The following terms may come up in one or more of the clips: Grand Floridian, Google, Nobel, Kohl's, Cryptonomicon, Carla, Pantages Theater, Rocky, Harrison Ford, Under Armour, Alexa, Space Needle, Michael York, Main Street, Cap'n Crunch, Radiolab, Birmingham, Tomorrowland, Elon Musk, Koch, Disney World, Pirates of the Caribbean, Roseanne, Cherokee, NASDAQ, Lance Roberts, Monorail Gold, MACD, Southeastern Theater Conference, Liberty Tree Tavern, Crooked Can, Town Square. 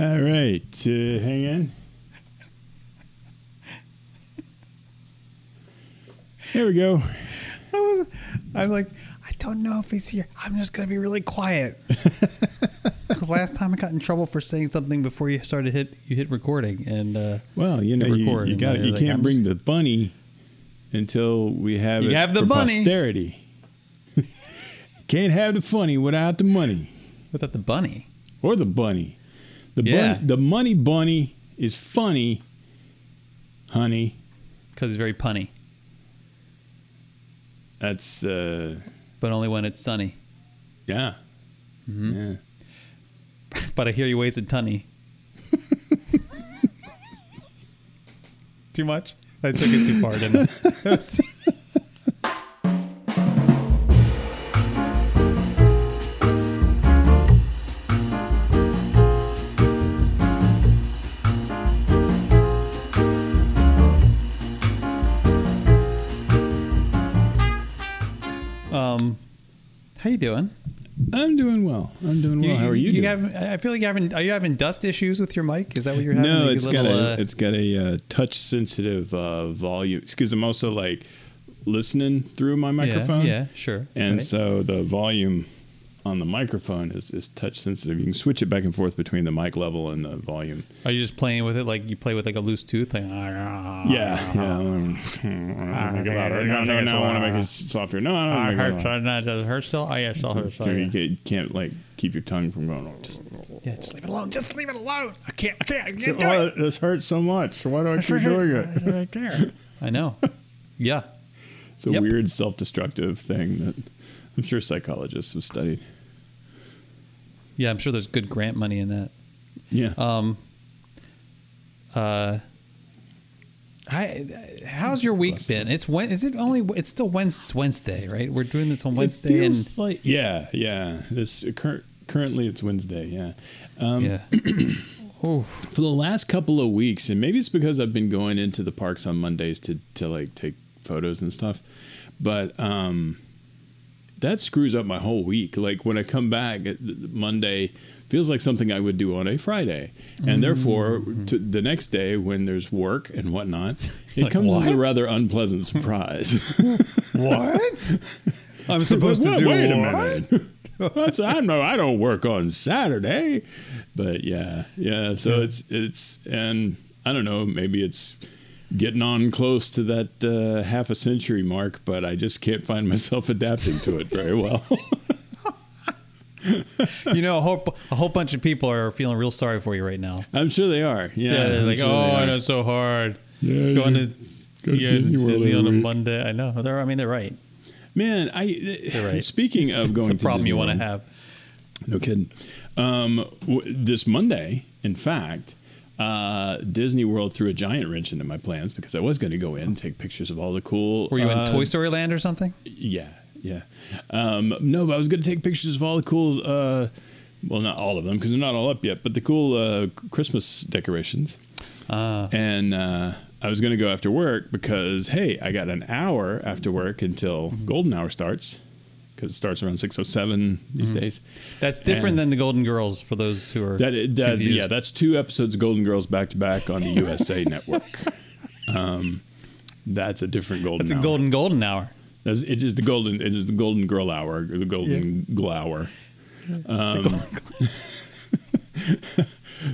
All right. Hang on. Here we go. I'm like, I don't know if he's here. I'm just going to be really quiet. Because last time I got in trouble for saying something before you started hit recording. And well, you know, you can't bring the bunny until we have it have for the bunny. Posterity. Can't have the funny without the money. Without the bunny. Or the bunny. The money bunny is funny, honey. Because he's very punny. That's but only when it's sunny. Yeah. Mm-hmm. Yeah. But I hear you wasted tunny. Too much? I took it too far, didn't I? How you doing? I'm doing well. How are you doing? I feel like are you having dust issues with your mic? Is that what you're having? No, it's got a touch sensitive volume. Because I'm also like listening through my microphone. Yeah, sure. And right. So the volume on the microphone is touch sensitive. You can switch it back and forth between the mic level and the volume. Are you just playing with it like you play with like a loose tooth? Like, yeah. No, I want to make it softer. No, I don't want to. Does it hurt still? Oh, yeah, it still hurts. You can't like keep your tongue from going. Just leave it alone. Just leave it alone. I can't do it. This hurts so much. Why do I keep doing it? I don't care. I know. Yeah. It's a weird self-destructive thing that I'm sure psychologists have studied. Yeah, I'm sure there's good grant money in that. Yeah. How's your week been? It's Wednesday, right? We're doing this on Wednesday. It feels like, yeah. Currently it's Wednesday, yeah. For the last couple of weeks, and maybe it's because I've been going into the parks on Mondays to like take photos and stuff, but that screws up my whole week. Like when I come back Monday, feels like something I would do on a Friday. And therefore, the next day when there's work and whatnot, it like, comes as a rather unpleasant surprise. What? I'm supposed to do wait what? A minute. I don't work on Saturday. But yeah. So it's and I don't know, maybe it's getting on close to that half a century mark, but I just can't find myself adapting to it very well. You know, a whole bunch of people are feeling real sorry for you right now. I'm sure they are. Yeah, they're like, I know, it's so hard. Yeah, going to Disney on a Monday. I know. They're right. Man, they're right. Speaking of going to Disney, it's a problem you want to have. No kidding. This Monday, in fact, Disney World threw a giant wrench into my plans because I was going to go in and take pictures of all the cool. Were you in Toy Story Land or something? Yeah. No, but I was going to take pictures of all the cool, well, not all of them because they're not all up yet, but the cool Christmas decorations. And I was going to go after work because, hey, I got an hour after work until golden hour starts. Because it starts around 6:07 these days. That's different than the Golden Girls for those who are confused. Yeah, that's two episodes of Golden Girls back to back on the USA Network. That's a different golden. That's a hour. golden hour. It is the Golden Girl hour. The Golden Glower.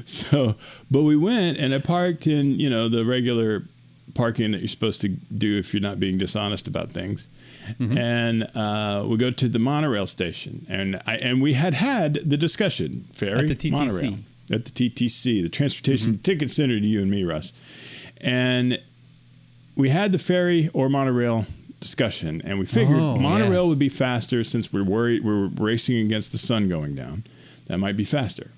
So, but we went and I parked in the regular parking that you're supposed to do if you're not being dishonest about things. Mm-hmm. And we go to the monorail station, and we had the discussion. Ferry, at the TTC. Monorail, at the TTC, the Transportation Ticket Center to you and me, Russ. And we had the ferry or monorail discussion, and we figured monorail would be faster since we're racing against the sun going down. That might be faster.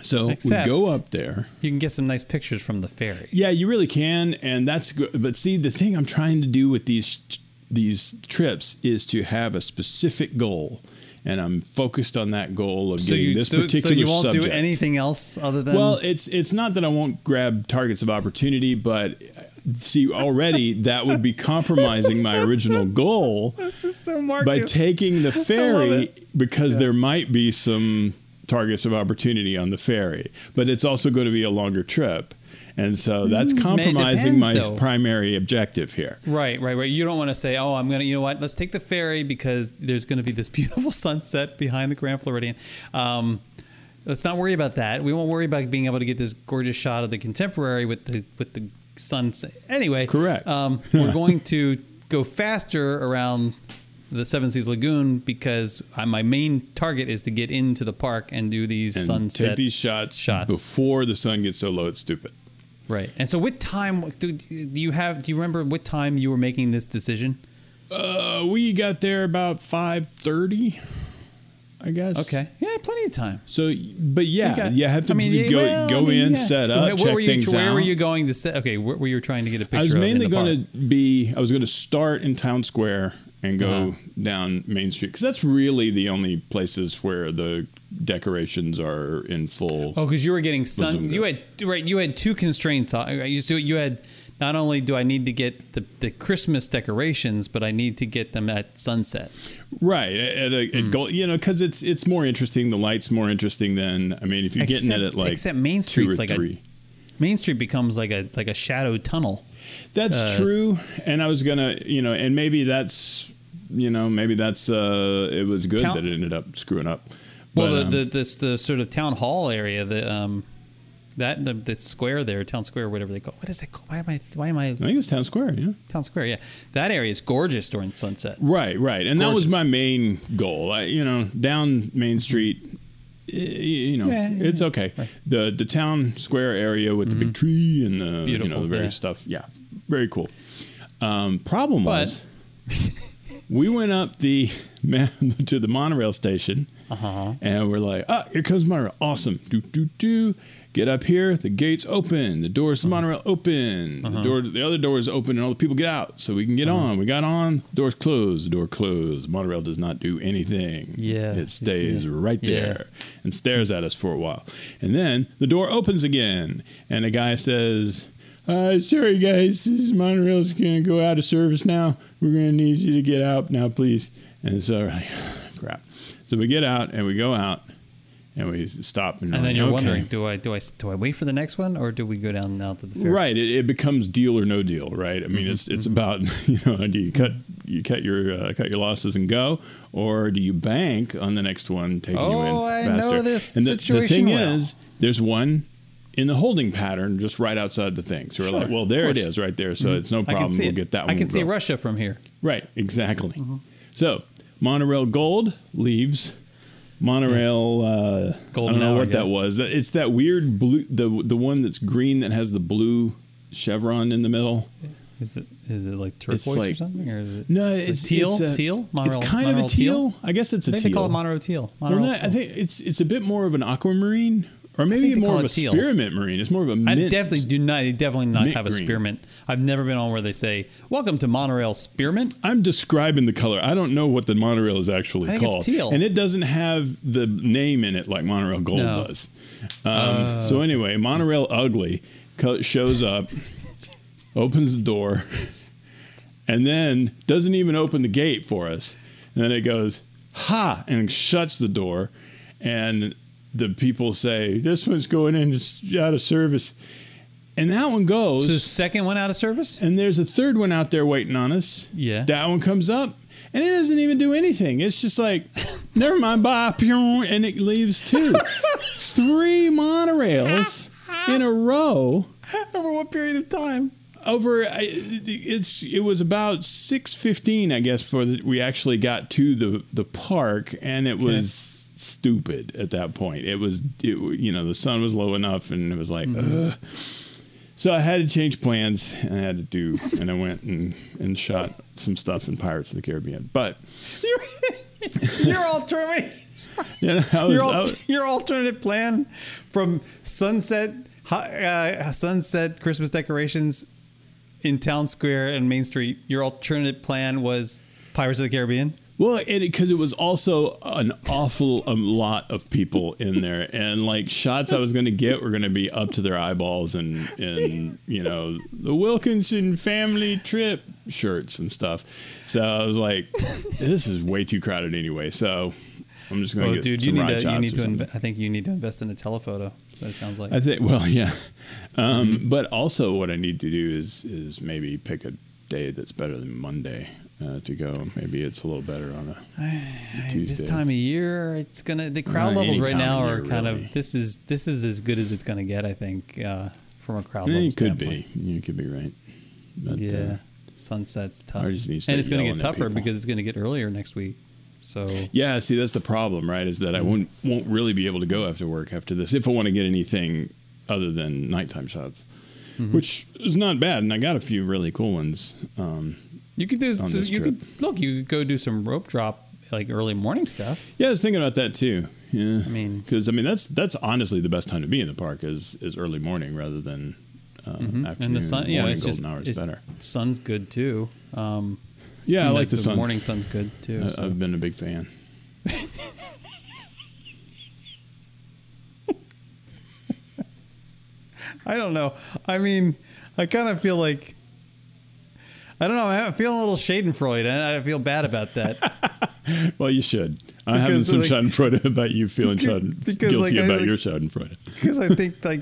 So we go up there. You can get some nice pictures from the ferry. Yeah, you really can, and that's good. But see, the thing I'm trying to do with these trips is to have a specific goal, and I'm focused on that goal of getting this particular subject. So you won't do anything else other than... Well, it's not that I won't grab targets of opportunity, but see, already that would be compromising my original goal. That's just so Marcus. By taking the ferry because there might be some targets of opportunity on the ferry, but it's also going to be a longer trip. And so that's compromising my primary objective here. Right. You don't want to say, oh, I'm going to, you know what, let's take the ferry because there's going to be this beautiful sunset behind the Grand Floridian. Let's not worry about that. We won't worry about being able to get this gorgeous shot of the Contemporary with the sunset. Anyway. Correct. We're going to go faster around the Seven Seas Lagoon because my main target is to get into the park and do these and sunset take these shots before the sun gets so low it's stupid. Right. And so what time do you remember what time you were making this decision? We got there about 5:30, I guess. Okay. Yeah, plenty of time. So but yeah, you have to set up, check things out. Where were you going to set? Okay, where were you trying to get a picture of? I was going to start in Town Square and go down Main Street because that's really the only places where the decorations are in full. Oh, because you were getting sun. You had two constraints. So you had not only do I need to get the Christmas decorations, but I need to get them at sunset. Right at Gold, because it's more interesting. The light's more interesting than if you're getting it at Main Street's 2 or 3. Main Street becomes like a shadow tunnel. That's true. And I was going to, and maybe that's it was good that it ended up screwing up. Well, but, the sort of town hall area, the square there, Town Square, whatever they call it. What is that called? I think it's Town Square, yeah. Town Square, yeah. That area is gorgeous during sunset. Right. And that was my main goal. Down Main Street. It's okay. Right. The town square area with the big tree and the the various stuff. Yeah, very cool. Problem was, we went up to the monorail station, and we're like, here comes monorail, awesome. Get up here, the gates open, the doors to the monorail open, the other door is open, and all the people get out, so we can get on. We got on, doors closed, the door closed. Monorail does not do anything. Yeah, it stays right there and stares at us for a while, and then the door opens again, and the guy says, "Sorry guys, this monorail is gonna go out of service now. We're gonna need you to get out now, please." And so, crap. So we get out and we go out. And we stop, and then you're wondering, do I wait for the next one, or do we go down now to the ferry? Right, it becomes deal or no deal, right? It's about do you cut your losses and go, or do you bank on the next one taking you in faster? I know this situation well. The thing is, there's one in the holding pattern just right outside the thing. So we're like, well, there it is, right there. So it's no problem. We'll get that one. I can see Russia from here. Right, exactly. So Monorail Gold leaves. Monorail, Golden I don't know hour, what that was. It's that weird blue, the one that's green that has the blue chevron in the middle. Is it like turquoise or something? Or is it teal? Teal? Monorail, it's kind of a teal. I guess it's a teal. I think they call it monorail teal. I think it's a bit more of an aquamarine, or maybe more of a spearmint marine. It's more of a mint. I definitely have a spearmint. I've never been on where they say, "Welcome to Monorail Spearmint." I'm describing the color. I don't know what the monorail is actually called. It's teal. And it doesn't have the name in it like Monorail Gold does. So anyway, Monorail Ugly shows up, opens the door, and then doesn't even open the gate for us. And then it goes, "Ha!" and shuts the door, and the people say, "This one's going in, it's out of service." And that one goes. So the second one out of service? And there's a third one out there waiting on us. Yeah. That one comes up, and it doesn't even do anything. It's just like, never mind, bye, and it leaves too. 3 monorails in a row. Over what period of time? It was about 6:15, I guess, we actually got to the park, and it was stupid at that point. It was the sun was low enough, and it was like, so I had to change plans, and I went and shot some stuff in Pirates of the Caribbean. But you're all trimming. Your alternate plan from sunset Christmas decorations in Town Square and Main Street. Your alternate plan was Pirates of the Caribbean. Well, because it was also an awful lot of people in there, and like shots I was going to get were going to be up to their eyeballs and the Wilkinson family trip shirts and stuff. So I was like, this is way too crowded anyway. So I'm just going to get some ride shots. Dude, I think you need to invest in a telephoto. That sounds like. I think. Well, yeah. But also, what I need to do is maybe pick a day that's better than Monday to go. Maybe it's a little better on a Tuesday. This time of year, it's gonna. The crowd levels right now are kind of. This is as good as it's gonna get. I think from a crowd level standpoint. It could be. You could be right. But, yeah. Sunset's tough, and it's going to get tougher because it's going to get earlier next week. So yeah, see, that's the problem, right? Is that I won't really be able to go after work after this if I want to get anything other than nighttime shots, which is not bad. And I got a few really cool ones. You could go do some rope drop like early morning stuff. Yeah, I was thinking about that too. Yeah, because that's honestly the best time to be in the park is early morning rather than. And the sun, it's better. Sun's good too. I like the sun. Morning sun's good too. I've been a big fan. I don't know. I mean, I kind of feel like I don't know. I feel a little Schadenfreude, and I feel bad about that. Well, you should. I'm having some Schadenfreude about you feeling guilty about your Schadenfreude. Because I think like.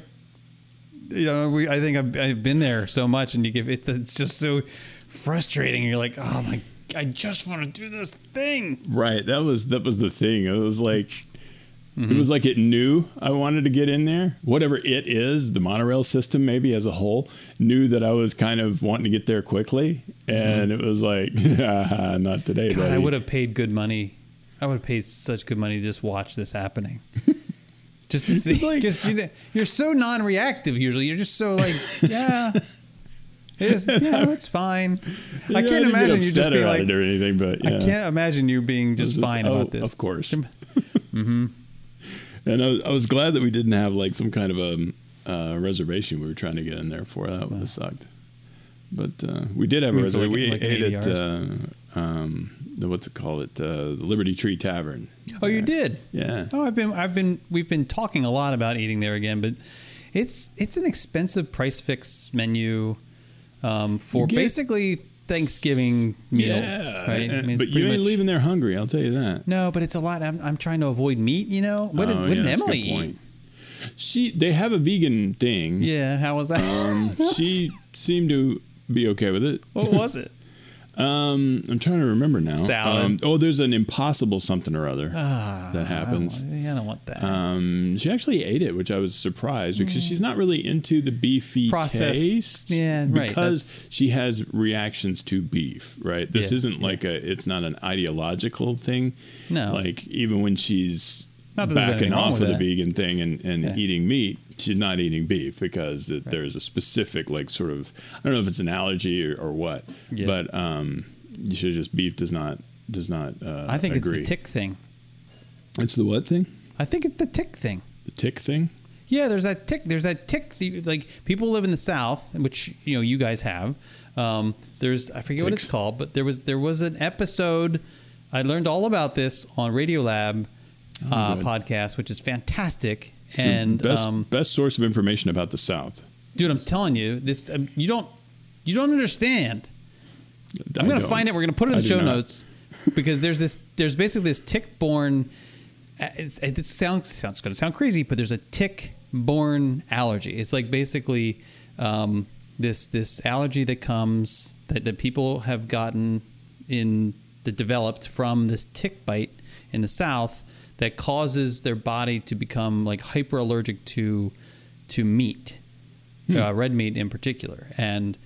You know, I think I've been there so much, and it's just so frustrating. You're like, oh my, I just want to do this thing. Right. That was the thing. It was like, it knew I wanted to get in there. Whatever it is, the monorail system maybe as a whole knew that I was kind of wanting to get there quickly, and it was like, not today. God, buddy. I would have paid good money. I would have paid such good money to just watch this happening. Just to see, like, you're so non-reactive usually. You're just so like, it's fine. I can't imagine you just being like, or anything, but yeah. I can't imagine you being just fine about this. Of course. And I was glad that we didn't have like some kind of a reservation we were trying to get in there for. That would have sucked. But we did have a reservation. We ate at the Liberty Tree Tavern. Oh, you did? Yeah. Oh, we've been talking a lot about eating there again, but it's an expensive price fix menu for basically Thanksgiving meal. Yeah. Right? But you ain't leaving there hungry, I'll tell you that. No, but it's a lot. I'm trying to avoid meat, you know? What did Emily eat? They have a vegan thing. Yeah, how was that? She seemed to be okay with it. What was it? I'm trying to remember now. Salad. There's an impossible something or other that happens. I don't want that. She actually ate it, which I was surprised because she's not really into the beefy taste. Yeah, because she has reactions to beef, right? This isn't like it's not an ideological thing. No. Like even when she's backing off of the vegan thing and eating meat, she's not eating beef because there's a specific, like, sort of, I don't know if it's an allergy or what, but beef does not I think agree. It's the tick thing. It's the what thing? I think it's the tick thing. The tick thing? Yeah, there's that tick. Like, people live in the South, which, you know, you guys have. I forget what it's called, but there was an episode, I learned all about this on Radiolab podcast, which is fantastic. It's and the best source of information about the South, dude. I'm telling you, this you don't understand. I'm gonna find it. We're gonna put it in the show notes because there's basically this tick-borne. It sounds gonna sound crazy, but there's a tick-borne allergy. It's like basically this allergy that comes that people have gotten developed from this tick bite in the South. That causes their body to become like hyper allergic to meat, red meat in particular, and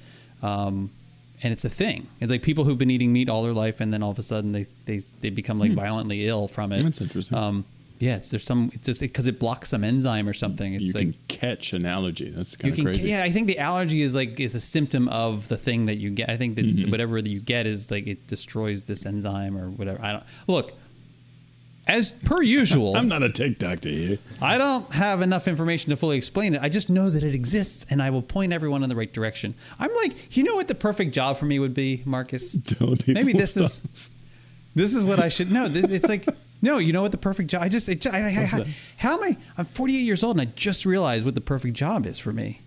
it's a thing. It's like people who've been eating meat all their life, and then all of a sudden they become like violently ill from it. That's interesting. It's just because it blocks some enzyme or something. It's you can catch an allergy. That's kind of crazy. Yeah, I think the allergy is a symptom of the thing that you get. I think that whatever that you get is like it destroys this enzyme or whatever. As per usual, I'm not a tick doctor here. I don't have enough information to fully explain it. I just know that it exists, and I will point everyone in the right direction. I'm like, you know what the perfect job for me would be, Marcus? This is what I should know. It's like, no, you know what the perfect job? How am I? I'm 48 years old, and I just realized what the perfect job is for me.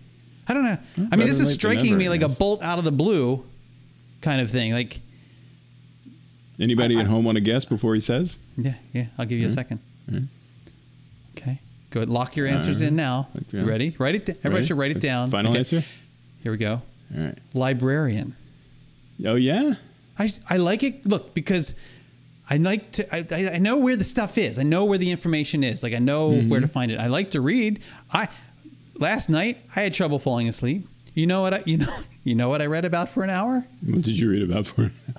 I don't know. I mean, this is striking me like a bolt out of the blue, kind of thing. Like. Anybody at home want to guess before he says? Yeah. I'll give you a second. Right. Okay. Go ahead. Lock your answers in now. You ready? Write it down. Everybody should write it down. Final answer? Here we go. All right. Librarian. Oh, yeah? I like it. Look, because I like to, I know where the stuff is. I know where the information is. Like, I know where to find it. I like to read. Last night, I had trouble falling asleep. You know what I read about for an hour? What did you read about for an hour?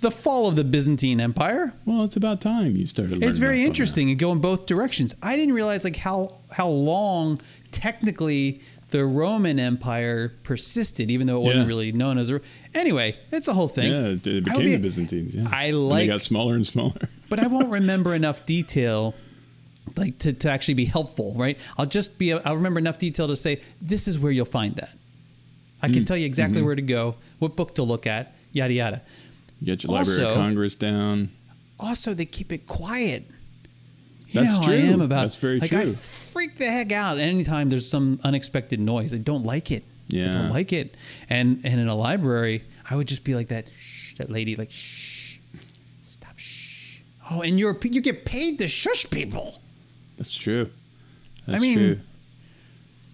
The fall of the Byzantine Empire. Well, it's about time you started learning. It's very interesting. It go in both directions. I didn't realize like how long technically the Roman Empire persisted, even though it wasn't really known as a... Anyway, it's a whole thing. Yeah, it became the Byzantines. Yeah, they got smaller and smaller. But I won't remember enough detail like to actually be helpful, right? I'll remember enough detail to say, this is where you'll find that. I can tell you exactly where to go, what book to look at, yada, yada. You get your Library of Congress down. Also, they keep it quiet. That's true. I am about, that's very true. I freak the heck out anytime there's some unexpected noise. I don't like it. Yeah. I don't like it. And in a library, I would just be like that, shh, that lady, like, shh, stop, shh. Oh, and you get paid to shush people. That's true. That's true.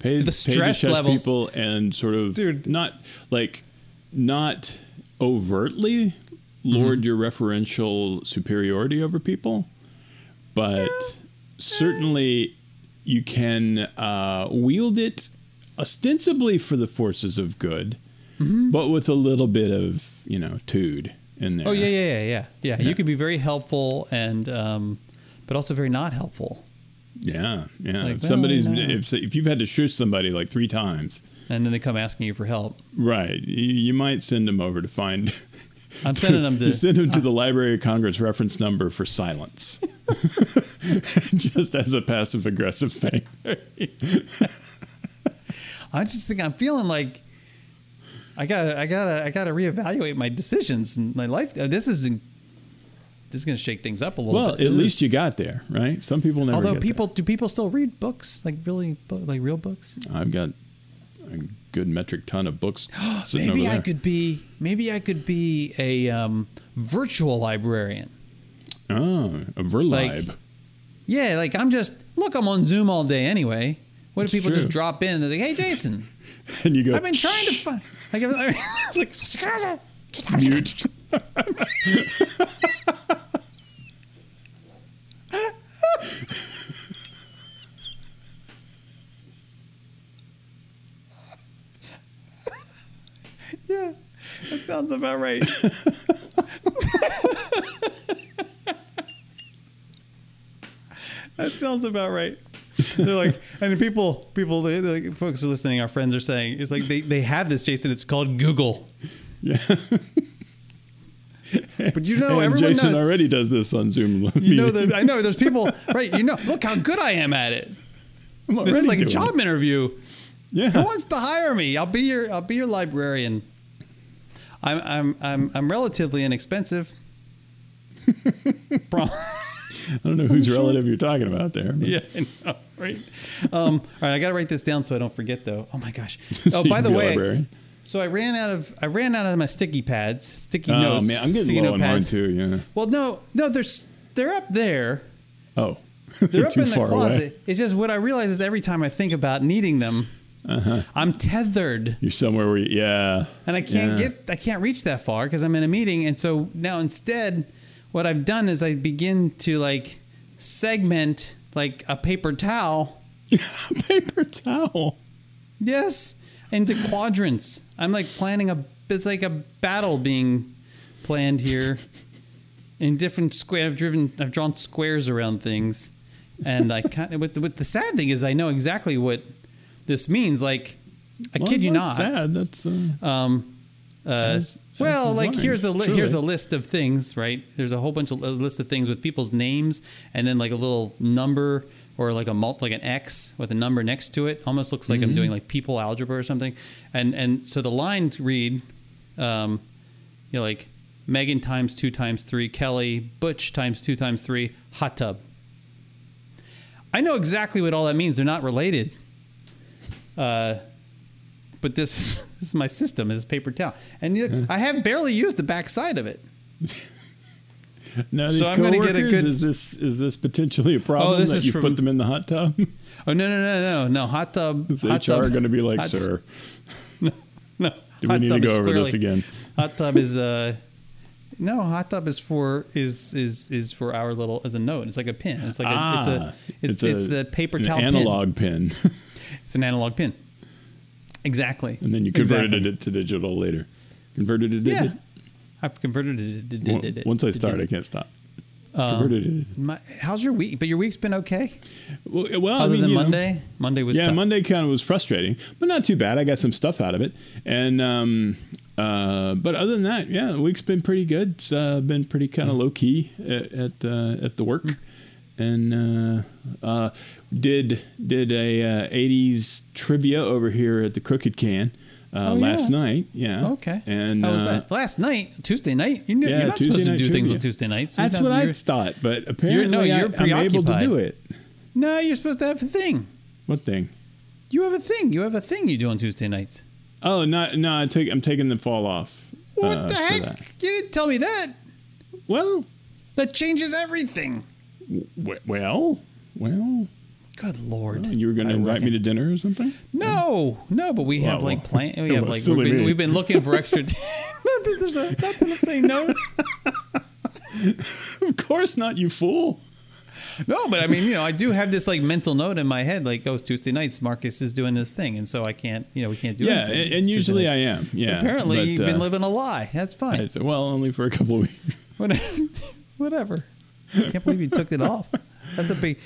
The stress levels, people, and sort of not overtly lord your referential superiority over people, but certainly you can wield it ostensibly for the forces of good, but with a little bit of tood in there. Oh yeah. You could be very helpful and but also very not helpful. Yeah. Like, if you've had to shush somebody like 3 times, and then they come asking you for help, right? You might send them over to find. I'm sending them to. You send them to the Library of Congress reference number for silence, just as a passive aggressive thing. I just think I'm feeling like I gotta reevaluate my decisions and my life. This is going to shake things up a little bit. Well, at least you got there, right? Some people never do people still read books? Like real books? I've got a good metric ton of books sitting over there. Maybe I could be a virtual librarian. Oh, a Verlib. I'm on Zoom all day anyway. What if people just drop in and they're like, hey, Jason. And you go, I've been trying to find. Mute. Yeah, that sounds about right. That sounds about right. They're like, and people, like, folks are listening. Our friends are saying, it's like they have this, Jason. It's called Google. Yeah. But everyone Jason knows, already does this on Zoom. I know there's people, right? Look how good I am at it. This is like a job interview. Yeah. Who wants to hire me? I'll be your librarian. I'm relatively inexpensive. I don't know whose relative you're talking about there. But. Yeah, I know, right? All right, I got to write this down so I don't forget though. Oh my gosh. So by the way. Librarian. So I ran out of my sticky pads, notes. Oh man, I'm getting low on mine too. Yeah. Well, no, they're up there. Oh, they're up in the closet. Away. It's just what I realize is every time I think about needing them, I'm tethered. You're somewhere where, and I can't I can't reach that far because I'm in a meeting, and so now instead, what I've done is I begin to like segment like a paper towel. Paper towel. Yes. Into quadrants. I'm like planning it's like a battle being planned here in different square. I've drawn squares around things. And I kind of, with the sad thing is I know exactly what this means. Like, kid you not. Sad. That's, here's a list of things, right? There's a list of things with people's names and then like a little number. Or like like an X with a number next to it. Almost looks like I'm doing like people algebra or something. And so the lines read, like Megan times 2 times 3, Kelly, Butch times 2 times 3, hot tub. I know exactly what all that means. They're not related. But this is my system, is paper towel. And I have barely used the back side of it. Now these coworkers, is this potentially a problem that you put them in the hot tub? Oh, no. Hot tub. Is HR going to be like, sir? No. Do we need to go over this again? Hot tub is no. Hot tub is for our little, as a note. It's like a pin. It's like it's the paper towel pin. An analog pin. It's an analog pin. Exactly. And then you converted it to digital later. Converted it. Yeah. I've converted it. Once I start, I can't stop. Converted it. How's your week? But your week's been okay? Well other than Monday? Monday was tough. Monday kind of was frustrating, but not too bad. I got some stuff out of it. And, but other than that, yeah, the week's been pretty good. It's been pretty kind of low-key at the work. And did a 80s trivia over here at the Crooked Can. Last night, yeah. Okay. And how was that? Last night, Tuesday night. You're not supposed to do things on Tuesday nights. That's what I thought, but apparently I'm able to do it. No, you're supposed to have a thing. What thing? You have a thing. You have a thing you do on Tuesday nights. Oh, no. I'm taking the fall off. What the heck? You didn't tell me that. Well, that changes everything. Well. Good Lord! Oh, you were going to invite me to dinner or something? No. But we have like plan. We have like we've been looking for extra. There's nothing I'm saying no. Of course not, you fool. No, but I mean, I do have this like mental note in my head, like, Tuesday nights, Marcus is doing this thing, and so I can't, we can't do anything. Yeah, and usually I am. Yeah. But apparently, you've been living a lie. That's fine. Only for a couple of weeks. Whatever. I can't believe you took it off. That's a big.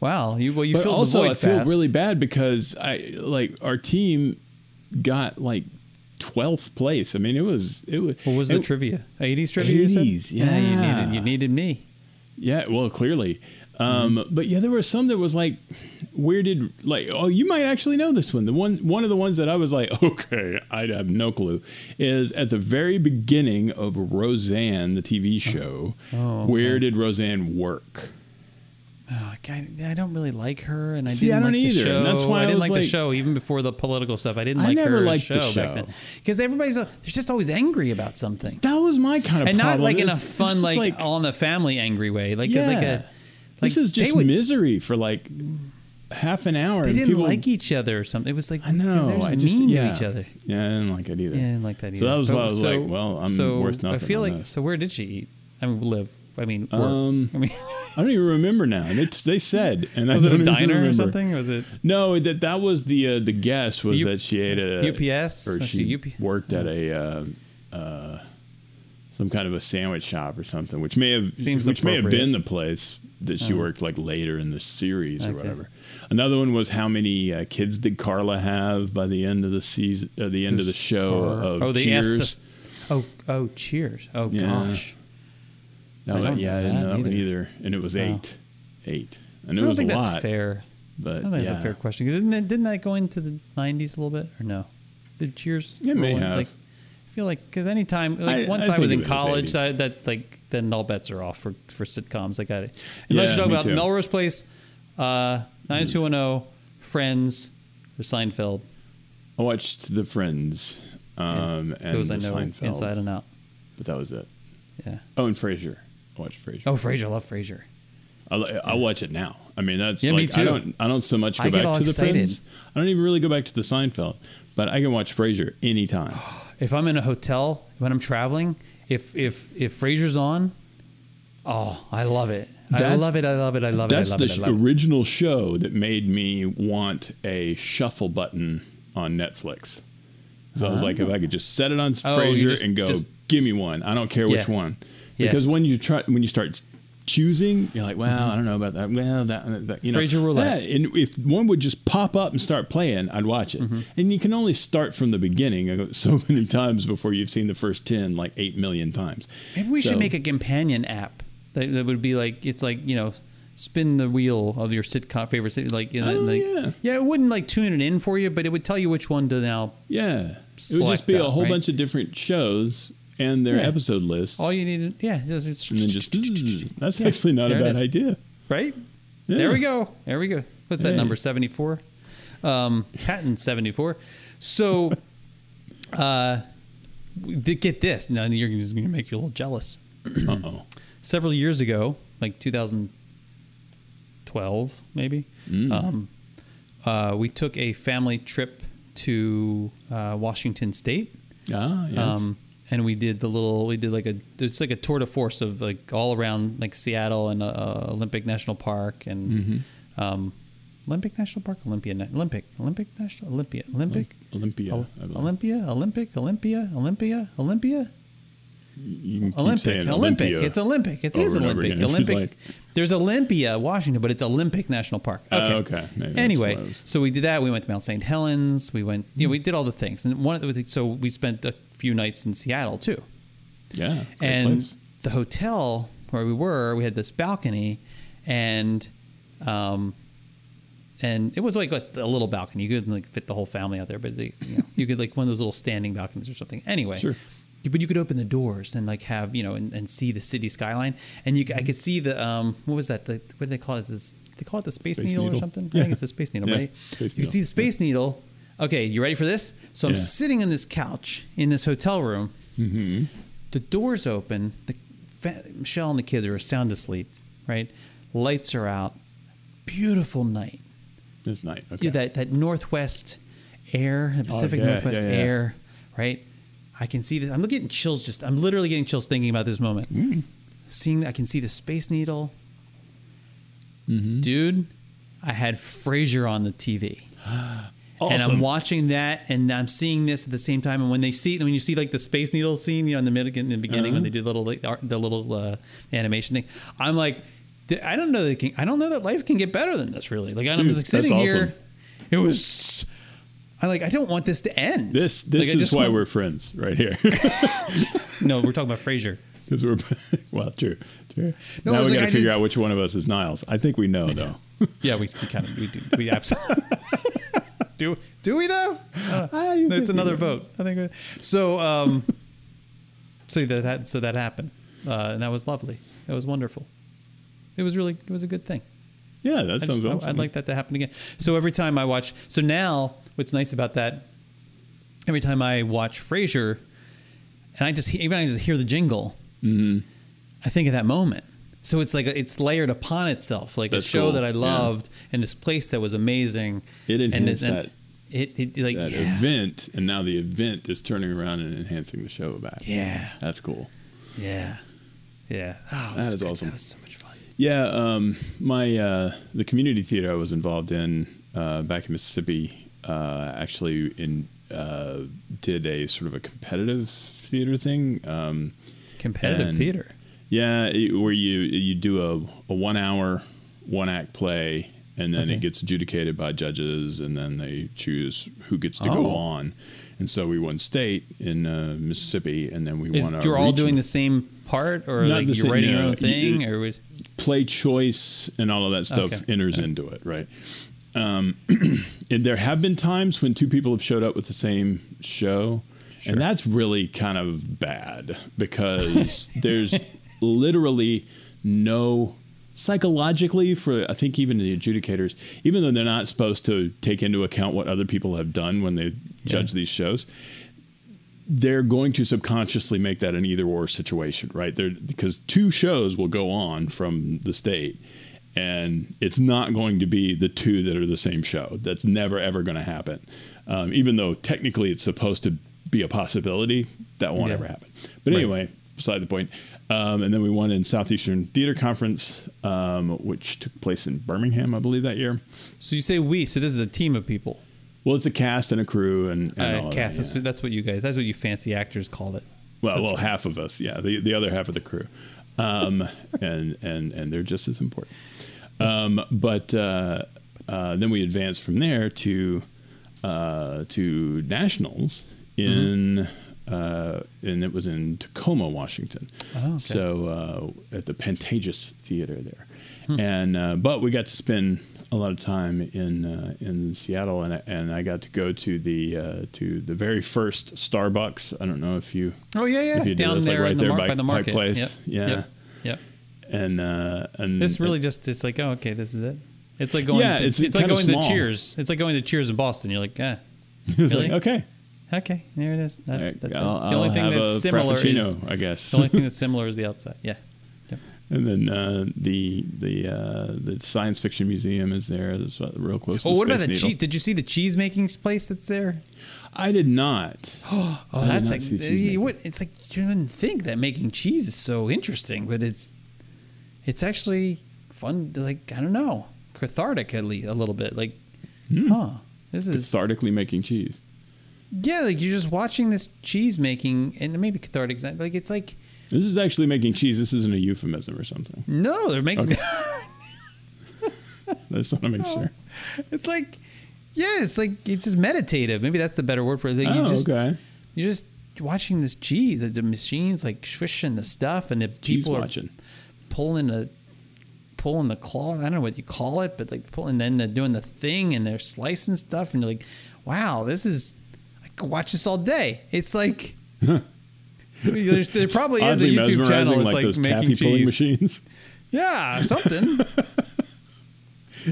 Wow. You feel also the void fast. I feel really bad because our team got 12th place. I mean, it was. What was the trivia? 80s trivia. 80s. You said? Yeah. You needed me. Yeah. Well, clearly. But yeah, there were some that was like, where did you might actually know this one. The one of the ones that I was like, okay, I have no clue, is at the very beginning of Roseanne, the TV show. Oh, okay. Where did Roseanne work? Oh, God, I don't really like her, and I didn't like the show. And that's why I didn't like the show, even before the political stuff. I never liked the show back then, because they're just always angry about something. That was my kind of problem, and not like in a fun, like all in the family angry way. This is just misery for like half an hour. They didn't like each other or something. It was like, I know, they were just mean to each other. Yeah, I didn't like it either. Yeah, I didn't like that either. So that was why I was like, well, I'm worth nothing. I feel like, so where did she eat? I mean, live. I mean, I don't even remember now. They said, and was it a diner or something? Was it? No, that was the guess was that she ate at a UPS, or she worked at a some kind of a sandwich shop or something, which may have been the place that she worked later in the series or whatever. Another one was how many kids did Carla have by the end of the season, the end of the show of Cheers. Cheers! Oh yeah. Gosh. No, I didn't know that either. And it was eight. And it was a lot. I don't think that's fair. But I don't think that's a fair question. Because didn't that go into the 90s a little bit? Or no? Did Cheers? It may have. I feel like, because anytime, once I was in college, then all bets are off for sitcoms. I got it. Unless you talk about Melrose Place, 90210, Friends, or Seinfeld. I watched the Friends and those Seinfeld. Inside and out. But that was it. Yeah. Oh, and Frasier. I watch Frasier. Oh, Frasier. I love Frasier. I watch it now. I mean, that's me too. I don't so much go back to the Friends. I don't even really go back to the Seinfeld, but I can watch Frasier anytime. If I'm in a hotel, when I'm traveling, if Frasier's on, I love it. I love it. That's the original show that made me want a shuffle button on Netflix. So I was like, if I could just set it on Frasier and go, give me one. I don't care which one. Because when you start choosing, you're like, well, I don't know about that. Well, that Frasier Roulette. Yeah, and if one would just pop up and start playing, I'd watch it. And you can only start from the beginning so many times before you've seen the first 10, 8 million times. Maybe we should make a companion app that would be spin the wheel of your sitcom favorite sitcom. It wouldn't tune it in for you, but it would tell you which one to now. Yeah, it would just be a whole bunch of different shows. And their episode lists. All you needed, that's actually not a bad idea, right? Yeah. There we go. What's that number? 74, patent 74. So, get this. Now you're just gonna make you a little jealous. several years ago, like 2012 maybe, we took a family trip to Washington State. Ah, yes. And we did it's like a tour de force of like all around like Seattle and Olympic National Park and Olympic National Park, Olympic. There's Olympia, Washington, but it's Olympic National Park. Okay. Anyway, so we did that. We went to Mount St. Helens. We went, we did all the things. And so we spent a few nights in Seattle too. Yeah. And place. The hotel where we were, we had this balcony and it was like a little balcony. You could like fit the whole family out there, but you could like one of those little standing balconies or something. Anyway, sure. But you could open the doors and like have, and see the city skyline. And I could see the, what was that? What do they call it? They call it the Space Needle or something? Yeah. I think it's the Space Needle, right? Space you could see the Space Needle. Okay, you ready for this? So I'm sitting on this couch in this hotel room. Mm-hmm. The doors open. Michelle and the kids are sound asleep, right? Lights are out. Beautiful night. This night, okay. Yeah, that northwest air, the Pacific northwest air, right? I can see this. I'm getting chills. I'm literally getting chills thinking about this moment. I can see the Space Needle. Mm-hmm. Dude, I had Frasier on the TV. Awesome. And I'm watching that and I'm seeing this at the same time. And when you see like the Space Needle scene, in the beginning when they do the little animation thing, I'm like, I don't know that life can get better than this really. Like I'm just sitting here. Awesome. It was. I don't want this to end. This is why we're friends right here. No, we're talking about Frasier. Because well, true. No, now we got to figure out which one of us is Niles. I think we know though. Yeah, we kind of do. We absolutely do we though? It's another vote. I think so. That happened, and that was lovely. It was wonderful. It was a good thing. Yeah, that sounds awesome. I'd like that to happen again. So every time I watch, so now what's nice about that, every time I watch Frasier, and I just hear the jingle, I think of that moment. So it's like it's layered upon itself, like a show that I loved and this place that was amazing. It enhanced that. It event, and now the event is turning around and enhancing the show back. Yeah, that's cool. Yeah. Oh, that is awesome. That was so much fun. Yeah, my the community theater I was involved in back in Mississippi did a sort of a competitive theater thing. Competitive theater? Yeah, where you do a 1 hour, one act play, and then it gets adjudicated by judges, and then they choose who gets to go on. And so we won state in Mississippi, and then won our. You're all doing the same part, or like you're writing your own thing, play choice and all of that stuff enters into it, right? And there have been times when two people have showed up with the same show, and that's really kind of bad because there's literally no. Psychologically, for I think even the adjudicators, even though they're not supposed to take into account what other people have done when they judge these shows, they're going to subconsciously make that an either-or situation, right? Because two shows will go on from the state, and it's not going to be the two that are the same show. That's never, ever going to happen. Even though technically it's supposed to be a possibility, that won't ever happen. But anyway, beside the point. And then we won in Southeastern Theater Conference, which took place in Birmingham, I believe, that year. So you say we. So this is a team of people. Well, it's a cast and a crew and all cast. That, That's what you guys. That's what you fancy actors call it. Well, half of us. Yeah, the other half of the crew, and they're just as important. But then we advanced from there to nationals in. And it was in Tacoma, Washington. Oh, okay. So at the Pantages Theater there, but we got to spend a lot of time in Seattle, and I got to go to the very first Starbucks. I don't know if you. Oh yeah. If you down this, there, like right in the by the market place. Yep. Yeah. Yep. And it's really it's like this is it. It's like going. Yeah, it's like going to Cheers. It's like going to Cheers in Boston. You're like, really? Like, okay, there it is. That's it. The only thing that's similar is the outside. Yeah. Yep. And then the science fiction museum is there. That's real close. Oh, to what Space about the cheese? Did you see the cheese making place that's there? I did not. Oh, that's not like it's like you wouldn't think that making cheese is so interesting, but it's actually fun. Like I don't know, cathartic at least a little bit. Like, this is cathartically making cheese. Yeah, like you're just watching this cheese making, and maybe cathartic. Like it's like. This is actually making cheese. This isn't a euphemism or something. No, they're making... Okay. I just want to make sure. It's like... Yeah, it's like... It's just meditative. Maybe that's the better word for it. Like okay. You're just watching this cheese. The machine's like swishing the stuff and the cheese people watching. Are pulling the claw. I don't know what you call it, but like pulling... And then they're doing the thing and they're slicing stuff and you're like, wow, this is... I could watch this all day. It's like... There probably is a YouTube channel that's like those making cheese machines. Yeah, something.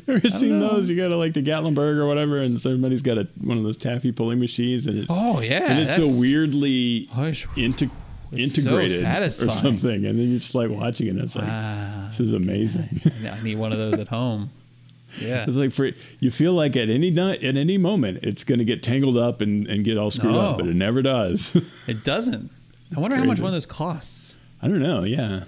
Ever seen those? You go to like the Gatlinburg or whatever, and somebody's got one of those taffy pulling machines, and it's and it's so weirdly integrated so satisfying. Or something, and then you're just like watching it. And it's like this is amazing. God, I need one of those at home. Yeah, it's like you feel like at any moment it's going to get tangled up and get all screwed up, but it never does. It doesn't. I wonder how much one of those costs. I don't know. Yeah,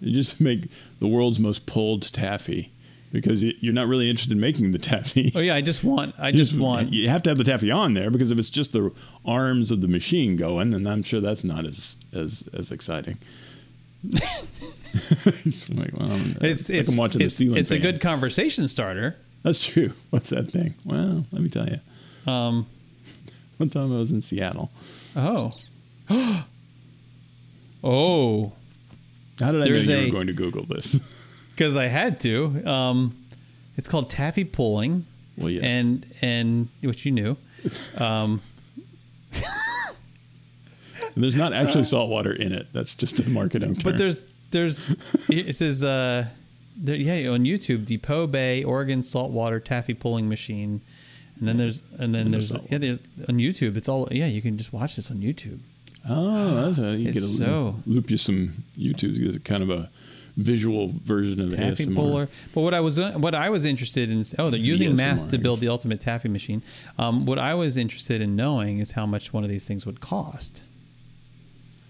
you just make the world's most pulled taffy because you're not really interested in making the taffy. Oh yeah, I just want. You have to have the taffy on there because if it's just the arms of the machine going, then I'm sure that's not as exciting. Like, well, it's watching the ceiling. It's a good conversation starter. That's true. What's that thing? Well, let me tell you. One time I was in Seattle. Oh. How did I know you were going to Google this? Because I had to. It's called taffy pulling. Well, yes. And which you knew. And there's not actually salt water in it. That's just a marketing term. But it says on YouTube, Depot Bay, Oregon saltwater taffy pulling machine. And then there's on YouTube. It's all you can just watch this on YouTube. Oh, that's you get a loop you some YouTube. It's kind of a visual version of taffy ASMR. Puller. But what I was interested in they're using ASMR, math to build the ultimate taffy machine. What I was interested in knowing is how much one of these things would cost.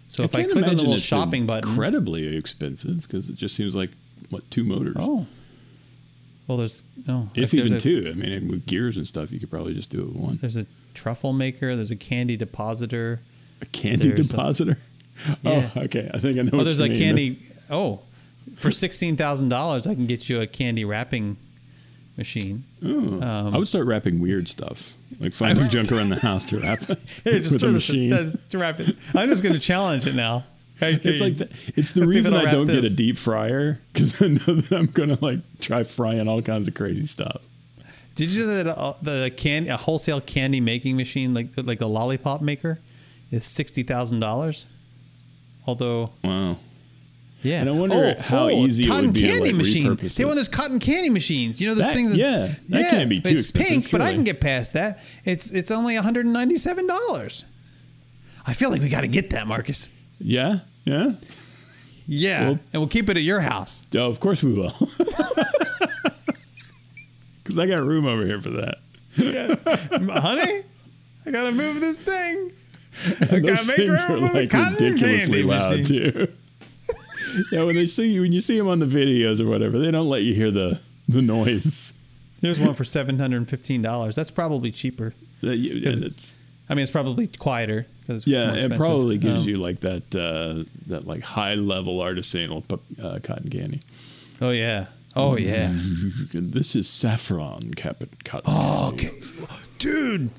So if I click on the little shopping button, incredibly expensive because it just seems like two motors. Oh, well, there's no if even two. I mean, with gears and stuff, you could probably just do it with one. There's a truffle maker. There's a candy depositor. A candy depositor? Yeah. Oh, okay. I think I know what there's you mean. Candy. Oh, for $16,000, I can get you a candy wrapping machine. Oh, I would start wrapping weird stuff. Like finding junk around the house to wrap it with a machine. To wrap it. I'm just going to challenge it now. It's like it's the reason I don't get a deep fryer because I know that I'm going to like try frying all kinds of crazy stuff. Did you know that a wholesale candy making machine, like a lollipop maker? Is $60,000. Although, wow, yeah, and I wonder how easy it would be to like repurpose it. They want those cotton candy machines. You know those things. That can't be too expensive. It's pink, but I can get past that. It's only $197. I feel like we got to get that, Marcus. Yeah. Well, and we'll keep it at your house. Oh, of course we will. Because I got room over here for that. Yeah. Honey, I gotta move this thing. And those things are like ridiculously loud too. Yeah, when you see them on the videos or whatever, they don't let you hear the noise. There's one for $715. That's probably cheaper. It's probably quieter. It probably gives you like that like high level artisanal cotton candy. Oh yeah. Oh yeah. This is saffron cotton. Oh, okay, dude.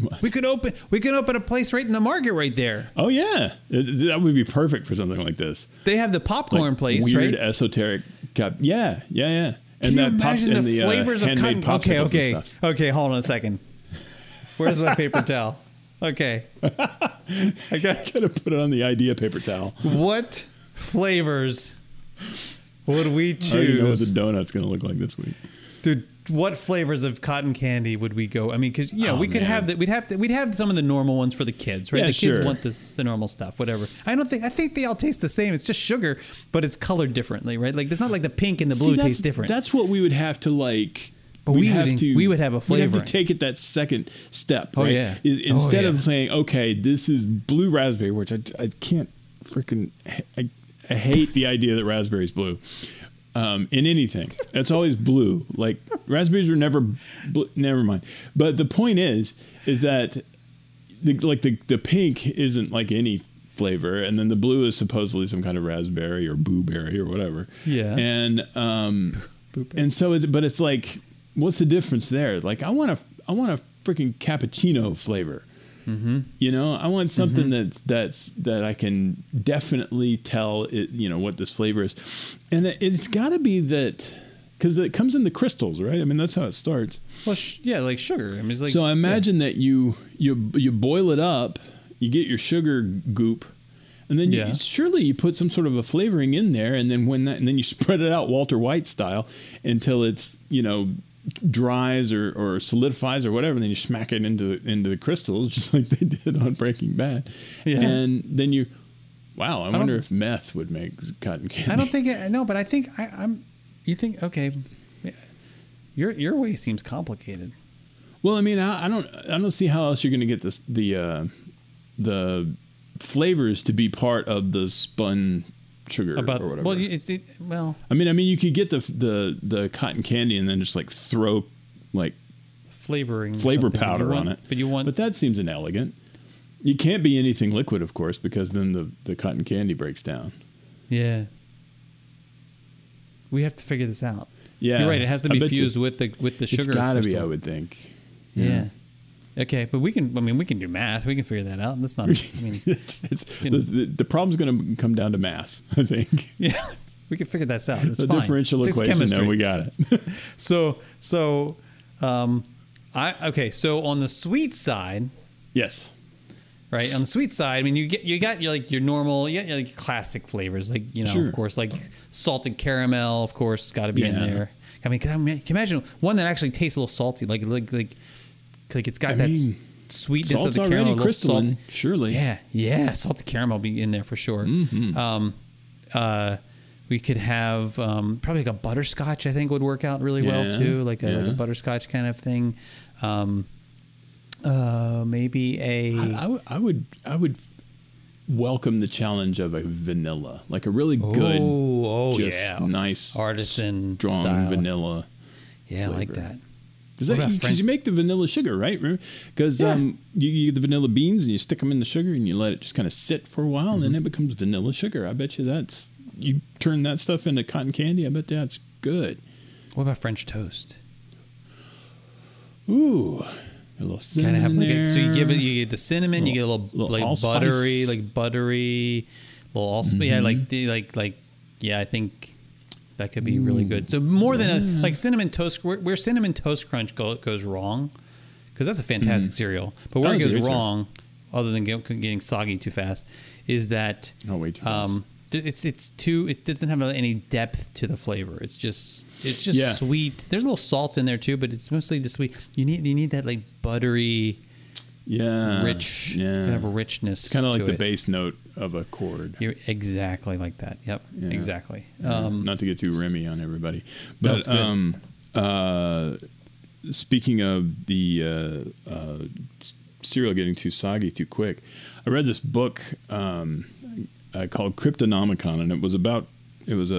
What? We could open a place right in the market right there. Oh yeah, that would be perfect for something like this. They have the popcorn place, weird, right? Esoteric. Yeah. And can you imagine the flavors of cotton? Okay. Hold on a second. Where's my paper towel? Okay, I gotta put it on the idea paper towel. What flavors would we choose? I don't know what the donut's gonna look like this week, dude. what flavors of cotton candy would we go? I mean, because you know, we could have that. We'd have some of the normal ones for the kids, right? Yeah, the kids want the normal stuff, whatever. I think they all taste the same. It's just sugar, but it's colored differently, right? Like it's not like the pink and the blue taste different. That's what we would have to like. But we would have a flavor. We have to take it that second step. Right? Oh yeah. Instead of saying, okay, this is blue raspberry, which I can't freaking I hate the idea that raspberry's blue. In anything, it's always blue. Like raspberries were never blue. Never mind. But the point is that the pink isn't like any flavor, and then the blue is supposedly some kind of raspberry or blueberry or whatever. Yeah. And so it's like, what's the difference there? Like I want a freaking cappuccino flavor. Mm-hmm. You know, I want something that I can definitely tell it, you know, what this flavor is. And it's got to be that, because it comes in the crystals, right? I mean, that's how it starts. Well, like sugar. I mean, it's like, so I imagine that you boil it up, you get your sugar goop, and then surely you put some sort of a flavoring in there, and then then you spread it out Walter White style until it's, you know, dries or solidifies or whatever, and then you smack it into the crystals, just like they did on Breaking Bad. Yeah. And then I wonder if meth would make cotton candy. I don't think it. No, but I think I'm. You think okay? Your way seems complicated. Well, I mean, I don't see how else you're going to get this the flavors to be part of the spun sugar or whatever. Well, I mean, you could get the cotton candy and then just like throw like flavor powder on it. But that seems inelegant. You can't be anything liquid, of course, because then the cotton candy breaks down. Yeah. We have to figure this out. Yeah, you're right. It has to be fused with the sugar. It's got to be, I would think. Yeah. Okay, but we can do math. We can figure that out. That's not. I mean, the problem's going to come down to math, I think. Yeah, we can figure that out. It's the fine. Differential it's equation. No, we got it. So on the sweet side. Yes. Right on the sweet side. I mean, you got your classic flavors, like of course, like salted caramel. Of course, it's got to be in there. I mean, can you imagine one that actually tastes a little salty, like it's got sweetness of the caramel, crystalline, salt. Surely, salted caramel be in there for sure. Mm-hmm. We could have probably like a butterscotch. I think would work out really well too, like a butterscotch kind of thing. Maybe a. I would welcome the challenge of a vanilla, like a really good, nice artisan, strong style. Vanilla. Yeah, flavor. I like that. Because you make the vanilla sugar, right? Because you get the vanilla beans and you stick them in the sugar and you let it just kind of sit for a while, and then it becomes vanilla sugar. I bet you you turn that stuff into cotton candy. I bet that's good. What about French toast? Ooh, a little cinnamon. Kind of have like there. So you get the cinnamon, you get a little like buttery, little allspice. Mm-hmm. Yeah, I think. That could be really good. So more than a cinnamon toast, where cinnamon toast crunch goes wrong, because that's a fantastic cereal. But where it goes wrong, other than getting soggy too fast, is that it doesn't have any depth to the flavor. It's just sweet. There's a little salt in there too, but it's mostly just sweet. You need that like buttery, rich kind of richness. It's kind of like the bass note of a chord. You're exactly like that. Yep. Yeah. Exactly. Not to get too Remy on everybody, but speaking of the cereal getting too soggy too quick, I read this book called Cryptonomicon, and it was a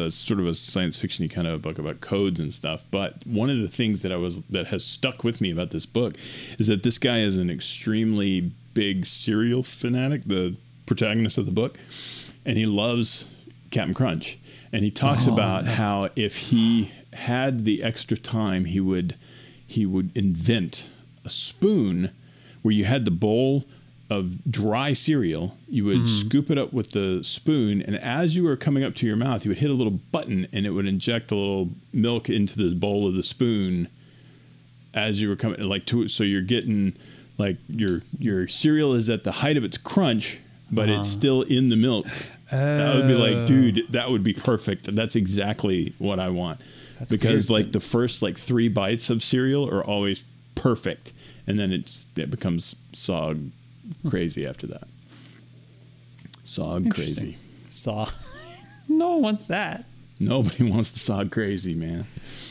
sort of a science fiction-y kind of book about codes and stuff. But one of the things that has stuck with me about this book is that this guy is an extremely big cereal fanatic, the protagonist of the book, and he loves Cap'n Crunch. And he talks about how if he had the extra time, he would invent a spoon where you had the bowl of dry cereal, you would scoop it up with the spoon, and as you were coming up to your mouth, you would hit a little button, and it would inject a little milk into the bowl of the spoon as you were coming so you're getting like your cereal is at the height of its crunch, but it's still in the milk. I would be like, dude, that would be perfect. That's exactly what I want. That's because weird, like the first like 3 bites of cereal are always perfect. And then it becomes sog crazy after that. Sog crazy. Sog. No one wants that. Nobody wants the sog crazy, man.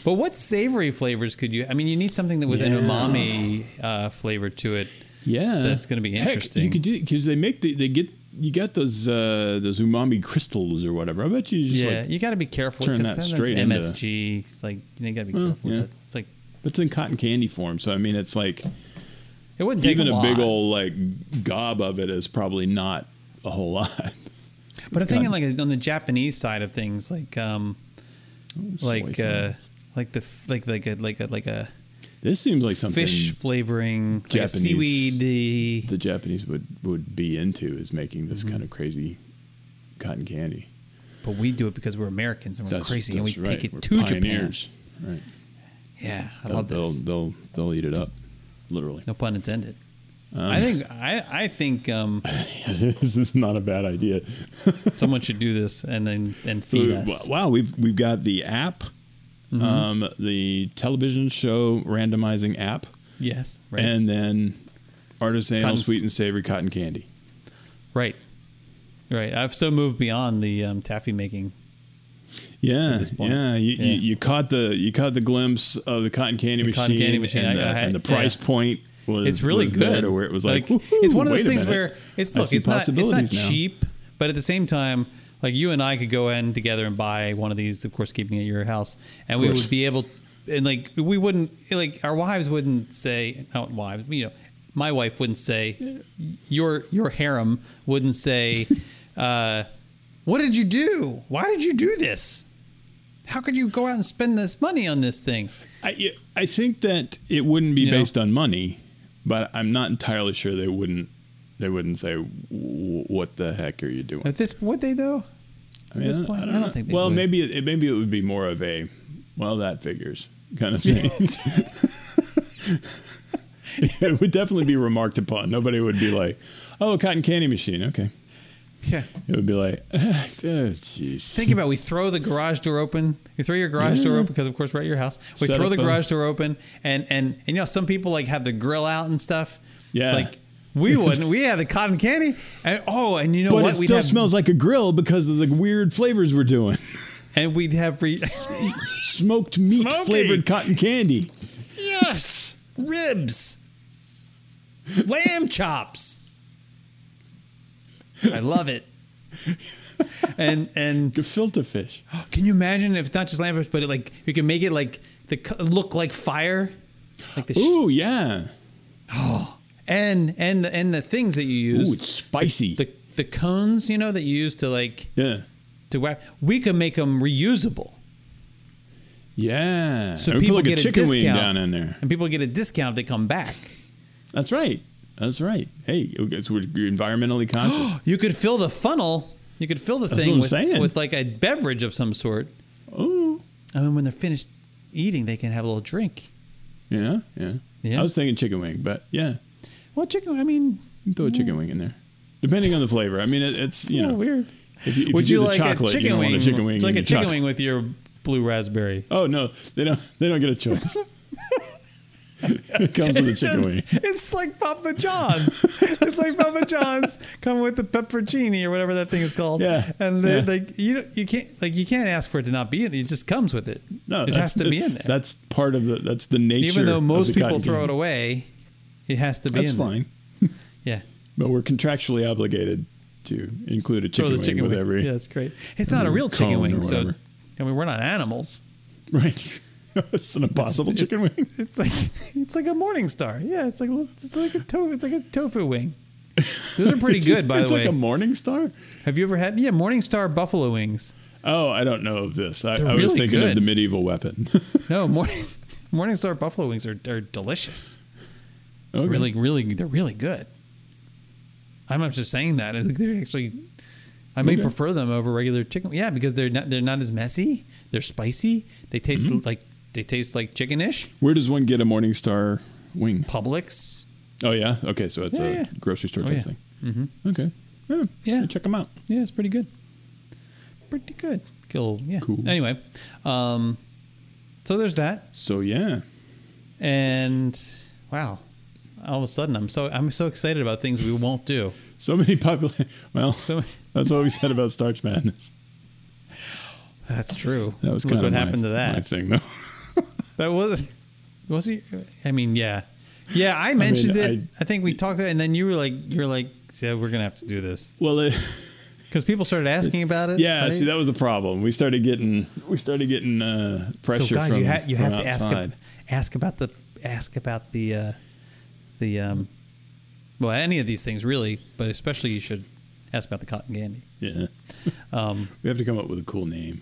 But what savory flavors could you... I mean, you need something that with an umami flavor to it. Yeah. That's going to be interesting. Heck, you could do it because they make... They get... You got those umami crystals or whatever. I bet you just you got to be careful. Turn that straight into MSG. It's like you got to be careful with it. It's like, but it's in cotton candy form, so I mean, it's like it wouldn't take a lot. Big old like gob of it is probably not a whole lot. But I'm thinking like on the Japanese side of things, like this seems like something fish flavoring, Japanese, like seaweed. The Japanese would be into is making this kind of crazy cotton candy. But we do it because we're Americans and we're crazy and we take it to pioneers. Japan. Right. Yeah, I love this. They'll eat it up, literally. No pun intended. I think this is not a bad idea. Someone should do this and feed us. Wow, we've got the app. Mm-hmm. The television show randomizing app. Yes. Right. And then artisanal sweet and savory cotton candy. Right. Right. I've so moved beyond the taffy making. Yeah. At this point. Yeah. You caught the glimpse of the cotton candy machine. Cotton candy machine. And the price point was it's really good. Where it was like it's one of those things where it's not cheap, but at the same time. Like you and I could go in together and buy one of these, of course, keeping at your house, and we would be able, and like we wouldn't, like our wives wouldn't say, not wives, you know, my wife wouldn't say, your harem wouldn't say, what did you do? Why did you do this? How could you go out and spend this money on this thing? I think that it wouldn't be based on money, but I'm not entirely sure they wouldn't say, what the heck are you doing? At this, would they though? I mean, at this point, I don't think they would. Maybe it would be more of a, well, that figures kind of thing. It would definitely be remarked upon. Nobody would be like, oh, cotton candy machine. Okay. Yeah. It would be like, jeez. Think about it. We throw the garage door open. You throw your garage door open because, of course, we're at your house. We throw the garage door open and you know, some people like have the grill out and stuff. Yeah. Like, we wouldn't. We had the cotton candy. And you know what? But it still smells like a grill because of the weird flavors we're doing. And we'd have smoked meat flavored cotton candy. Yes. Ribs. Lamb chops. I love it. And gefilte fish. Can you imagine if it's not just lamb chops, but you can make it look like fire? Like the yeah. Oh. And the things that you use. Ooh, it's spicy. The cones, you know, that you use to to wrap. We could make them reusable. Yeah. So people get a chicken wing down in there, and people get a discount if they come back. That's right. That's right. Hey, so we're environmentally conscious. You could fill the funnel. You could fill the thing with like a beverage of some sort. Ooh. I mean, when they're finished eating, they can have a little drink. Yeah. Yeah. Yeah. I was thinking chicken wing, but yeah. Well, chicken. I mean, you can throw a chicken wing in there, depending on the flavor. I mean, it's you know weird. If would you do like chocolate, a chicken wing? Want a chicken wing like a chicken wing with your blue raspberry? Oh no, they don't get a choice. It comes with a chicken wing. It's like Papa John's. It's like Papa John's come with the pepperoncini or whatever that thing is called. Yeah, and like you can't ask for it to not be in. It just comes with it. No, it has to be in there. That's part of that's the nature. Even though most people throw it away, it has to be in there. That's fine. Yeah, but we're contractually obligated to include a chicken wing with every. Yeah, that's great. It's not a real chicken wing, so I mean we're not animals, right? It's an impossible chicken wing. It's like a Morning Star. Yeah, it's like a tofu wing. Those are pretty good, by the way. It's like a Morning Star. Have you ever had? Yeah, Morning Star buffalo wings. Oh, I don't know of this. I was thinking of the medieval weapon. No, Morning Star buffalo wings are delicious. Okay. Really, they're really good. I'm not just saying that. I think they're actually. I may prefer them over regular chicken. Yeah, because they're not as messy. They're spicy. They taste like chickenish. Where does one get a Morning Star wing? Publix. Oh yeah. Okay, so it's a grocery store type thing. Mm-hmm. Okay. Yeah. Check them out. Yeah, it's pretty good. Pretty good. Yeah. Cool. Anyway, so there's that. So yeah. And wow, all of a sudden I'm so excited about things we won't do. So many popular. Well, that's what we said about Starch Madness. That's true. That was kind of what happened to that. My thing though. That was he? I mean, yeah. Yeah, I mentioned it. I think we talked about it, and then you were like, yeah, we're gonna have to do this. Well, because people started asking about it. Yeah, right? See, that was the problem. We started getting pressure. So, guys, from, you have to ask about well, any of these things really, but especially you should ask about the cotton candy. Yeah, we have to come up with a cool name.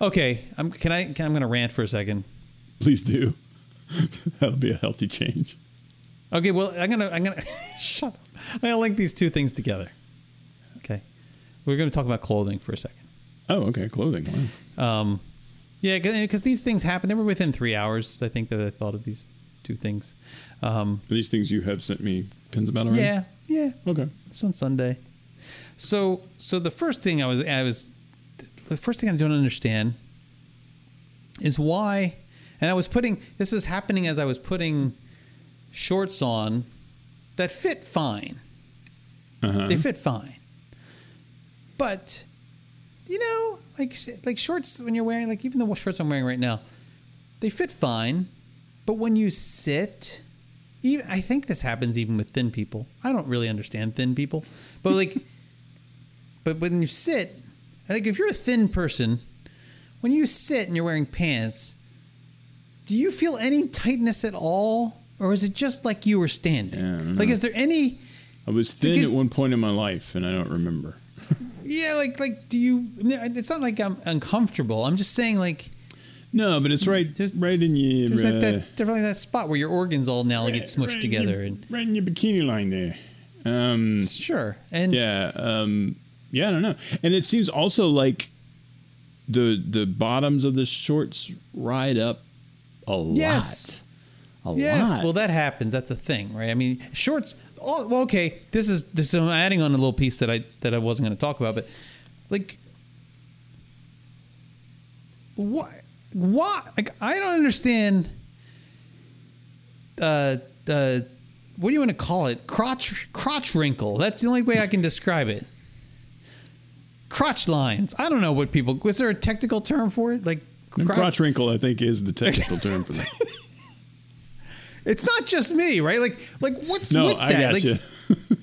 Okay, I'm gonna rant for a second. Please do. That'll be a healthy change. Okay, well, I'm gonna shut up. I'm gonna link these two things together. Okay, we're gonna talk about clothing for a second. Oh, okay, clothing. Wow. Yeah, because these things happen. They were within 3 hours. I think that I thought of these two things. Are these things you have sent me pins about already? Yeah, yeah. Okay. It's on Sunday. So the first thing I don't understand is why. And this was happening as I was putting shorts on that fit fine. Uh-huh. They fit fine. But, you know, like shorts when you're wearing, like even the shorts I'm wearing right now, they fit fine. But when you sit, I think this happens even with thin people. I don't really understand thin people. But but when you sit, like if you're a thin person, when you sit and you're wearing pants, do you feel any tightness at all? Or is it just like you were standing? Yeah, like, is there any... I was thin at one point in my life, and I don't remember. Yeah, like, do you... It's not like I'm uncomfortable. I'm just saying, like... No, but it's right in your... There's definitely that spot where your organs all now get smushed together. Right in your bikini line there. Sure. And yeah, yeah, I don't know. And it seems also like the bottoms of the shorts ride up a lot. Well, that happens. That's a thing, right? I mean, shorts. Oh, well, okay. This is I'm adding on a little piece that I wasn't going to talk about, but like, why? Like, I don't understand. What do you want to call it? Crotch wrinkle. That's the only way I can describe it. Crotch lines. I don't know what people. Was there a technical term for it? Like. Crotch wrinkle, I think, is the technical term for that. It's not just me, right? Like what's no, with I that? Got like, you.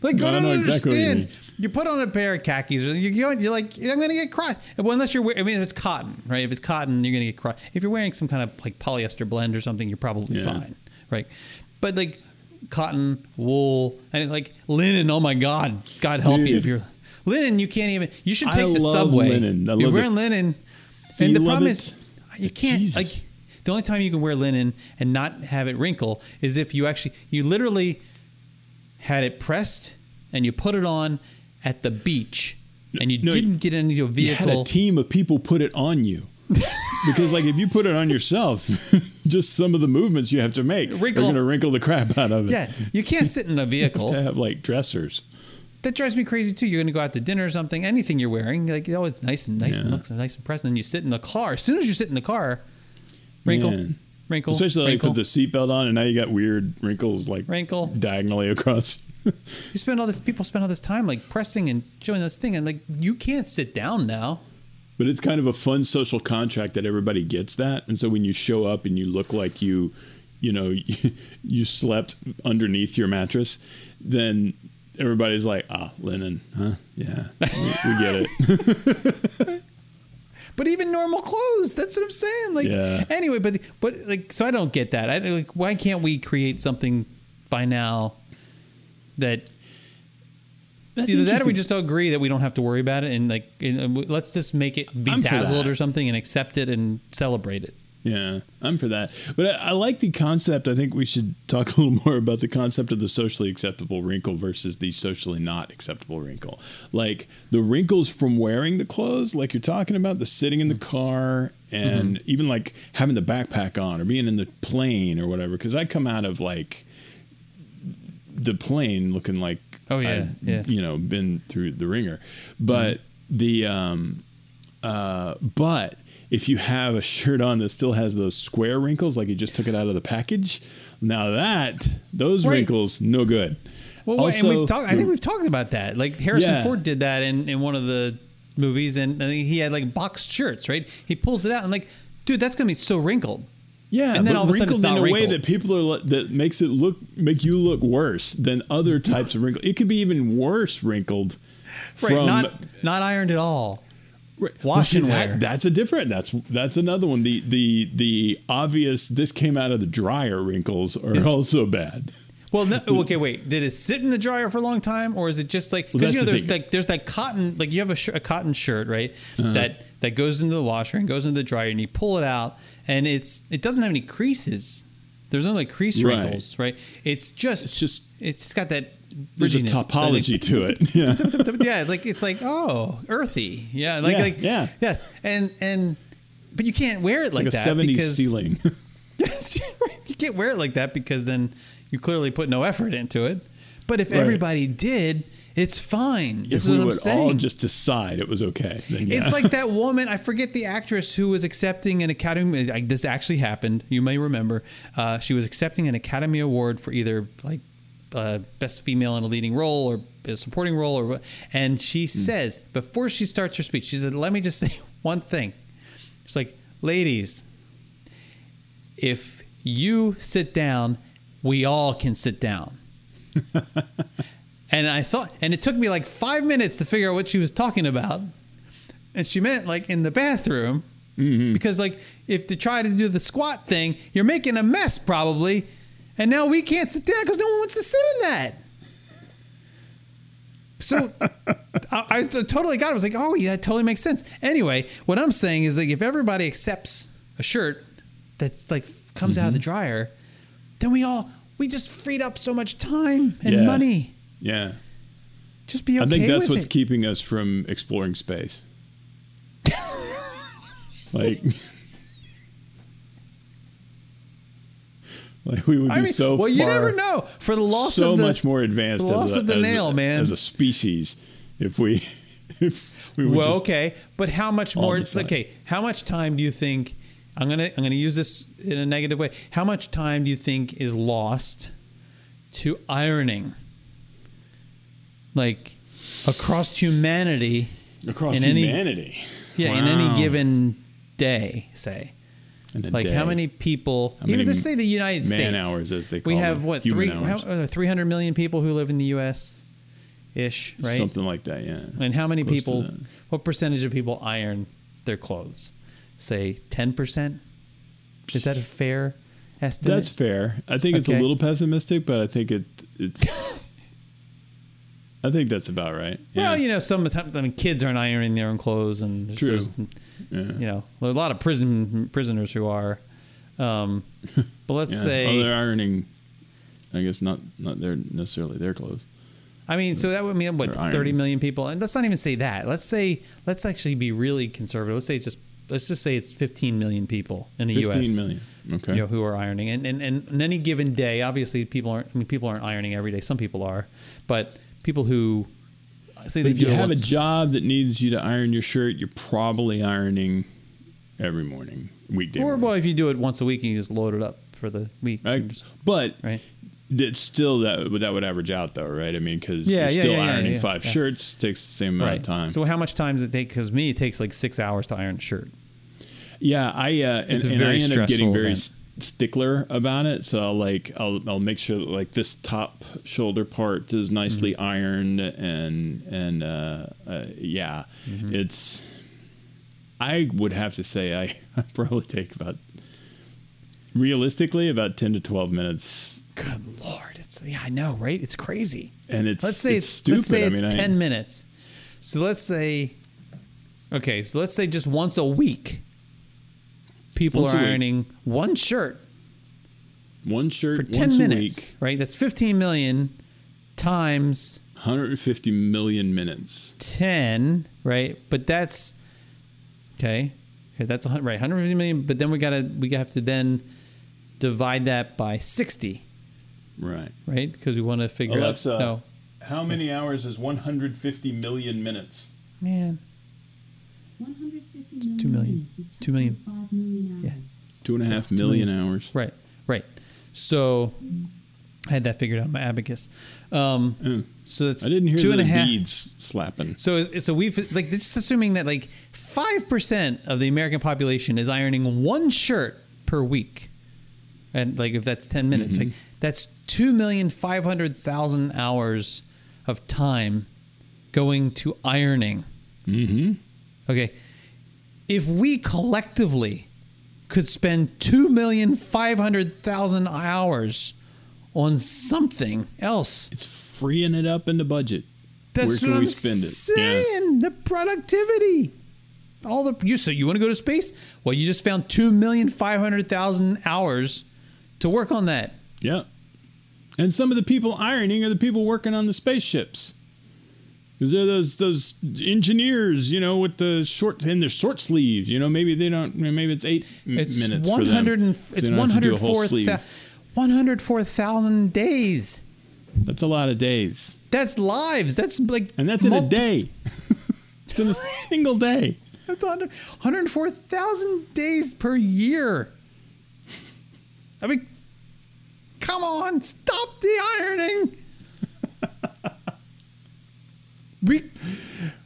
Like, no, I don't exactly understand. You put on a pair of khakis, or you're like, I'm going to get crotch. Well, unless you're, if it's cotton, right? If it's cotton, you're going to get crotch. If you're wearing some kind of like polyester blend or something, you're probably fine, right? But like cotton, wool, and like linen. Oh my God, God help you if you're linen. You can't even. You should take the subway. Linen. I love you're wearing linen, and the problem is. You can't, Jesus. Like, the only time you can wear linen and not have it wrinkle is if you literally had it pressed and you put it on at the beach and you didn't get into a vehicle. You had a team of people put it on you. Because, like, if you put it on yourself, just some of the movements you have to make, you're going to wrinkle the crap out of it. Yeah, you can't sit in a vehicle. You have to have, like, dressers. That drives me crazy too. You're going to go out to dinner or something. Anything you're wearing, like, oh, it's nice and looks nice and pressed. And then you sit in the car. As soon as you sit in the car, wrinkle. Especially like put the seatbelt on, and now you got weird wrinkles like diagonally across. People spend all this time like pressing and showing this thing, and like you can't sit down now. But it's kind of a fun social contract that everybody gets that, and so when you show up and you look like you slept underneath your mattress, then. Everybody's like, linen, huh? Yeah, we get it. But even normal clothes, that's what I'm saying. Like, anyway, but like, so I don't get that. Why can't we create something by now that's either that or we just agree that we don't have to worry about it and like, let's just make it bedazzled or something and accept it and celebrate it. Yeah, I'm for that. But I like the concept. I think we should talk a little more about the concept of the socially acceptable wrinkle versus the socially not acceptable wrinkle. Like the wrinkles from wearing the clothes, like you're talking about, the sitting in the car and even like having the backpack on or being in the plane or whatever. Because I come out of like the plane looking like Oh yeah, you know, been through the ringer. But the but if you have a shirt on that still has those square wrinkles, like you just took it out of the package, now that those wrinkles, no good. Well, also, and we've talked. I think we've talked about that. Like Harrison Ford did that in one of the movies, and I think he had like boxed shirts. Right, he pulls it out and like, dude, that's gonna be so wrinkled. Yeah, and then all of a sudden it's not wrinkled in a way that people are that makes it make you look worse than other types of wrinkle. It could be even worse wrinkled, right? From, not ironed at all. Right. Wash and wear. That's a different. That's another one. The obvious. This came out of the dryer. Wrinkles are also bad. Well, no, okay, wait. Did it sit in the dryer for a long time, or is it just like because there's that cotton, like you have a cotton shirt, right? That goes into the washer and goes into the dryer, and you pull it out, and it doesn't have any creases. There's no like crease wrinkles, right? It's just got that. There's a topology to it. Yeah, yeah. It's like earthy. Yeah, yes, and but you can't wear it like that. Like a 70s ceiling. Yes, you can't wear it like that because then. You clearly put no effort into it. But if everybody did, it's fine. This is what I'm saying. If we would all just decide it was okay. Then yeah. It's like that woman, I forget the actress who was accepting an Academy. Like, this actually happened. You may remember. She was accepting an Academy Award for either like best female in a leading role or a supporting role. And she says, before she starts her speech, she said, let me just say one thing. She's like, ladies, if you sit down, we all can sit down. And I thought, and it took me like 5 minutes to figure out what she was talking about. And she meant like in the bathroom, because like if to try to do the squat thing, you're making a mess probably. And now we can't sit down because no one wants to sit in that. So I totally got it. I was like, oh yeah, that totally makes sense. Anyway, what I'm saying is like if everybody accepts a shirt that's like comes out of the dryer, then we just freed up so much time and money. Yeah. Just be okay with it. I think that's what's keeping us from exploring space. Like we would be so far. Well, you never know. For the loss of the... So much more advanced as a species if we would just... Okay. But how much more... Okay. How much time do you think... I'm gonna use this in a negative way. How much time do you think is lost to ironing, like across humanity? Yeah, wow. In any given day, say. How many people? How even just say the United States. Man hours, as they call it. We have what 300 million people who live in the U.S. ish, right? Something like that, yeah. And how many people? What percentage of people iron their clothes? Say 10%? Is that a fair estimate? That's fair. I think it's a little pessimistic, but I think it's I think that's about right. Yeah. Well, you know, sometimes kids aren't ironing their own clothes, and true. You know, a lot of prisoners who are. But let's say they're ironing. I guess not necessarily their clothes. I mean, so that would mean what 30 million people, and let's not even say that. Let's actually be really conservative. Let's just say it's 15 million people in the U.S. 15 million, okay. You know, who are ironing, and on any given day, obviously people aren't ironing every day. Some people are, but people who say if you have a job that needs you to iron your shirt, you're probably ironing every morning, weekday. Or well, if you do it once a week and you just load it up for the week, right? It's still that would average out though, right? I mean, because you're still ironing five shirts takes the same amount of time. So how much time does it take? Because it takes like 6 hours to iron a shirt. Yeah, I end up getting very stickler about it. So I'll make sure that like this top shoulder part is nicely ironed and it's. I would have to say I probably take about 10 to 12 minutes. Good Lord. I know, right? It's crazy. And let's say it's 10 minutes. So let's say just once a week, people are ironing one shirt. One shirt for 10 minutes, right? That's 15 million times 150 million minutes. 10, right? But that's that's 100, right? 150 million, but then we have to divide that by 60. Right, because we want to figure out. How many hours is 150 million minutes? Man. 150 million. 2 million. 2 million. 5 million hours. Yeah. 2.5 million hours. Right. Right. So I had that figured out in my abacus. So that's I didn't hear two and a half beads slapping. So we've like just assuming that like 5% of the American population is ironing one shirt per week, and like if that's 10 minutes, mm-hmm. like that's 2,500,000 hours of time going to ironing. Mm-hmm. Okay, if we collectively could spend 2,500,000 hours on something else, it's freeing it up in the budget. That's where can we spend it? Saying yeah. The productivity. All the you so you want to go to space? Well, you just found 2,500,000 hours to work on that. Yeah, and some of the people ironing are the people working on the spaceships. Because they're those engineers, you know, with the short and their short sleeves. You know, maybe they don't. Maybe it's 8 minutes for them. It's 104,000 days. That's a lot of days. That's lives. That's like, and that's in a day. It's in a single day. That's 104,000 days per year. I mean, come on, stop the ironing.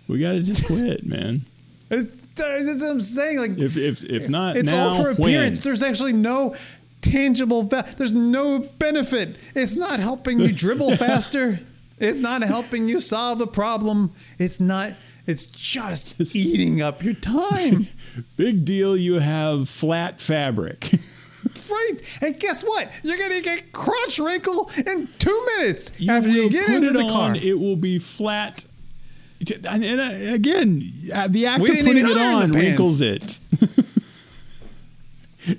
We gotta just quit, man. That's what I'm saying. Like, if not, it's now, all for appearance. When? There's actually no tangible there's no benefit. It's not helping you dribble faster. It's not helping you solve the problem. It's not. It's just eating up your time. Big deal. You have flat fabric. Right, and guess what? You're gonna get crotch wrinkle in 2 minutes after you get into the car. It will be flat. And again, the act of putting it on wrinkles it.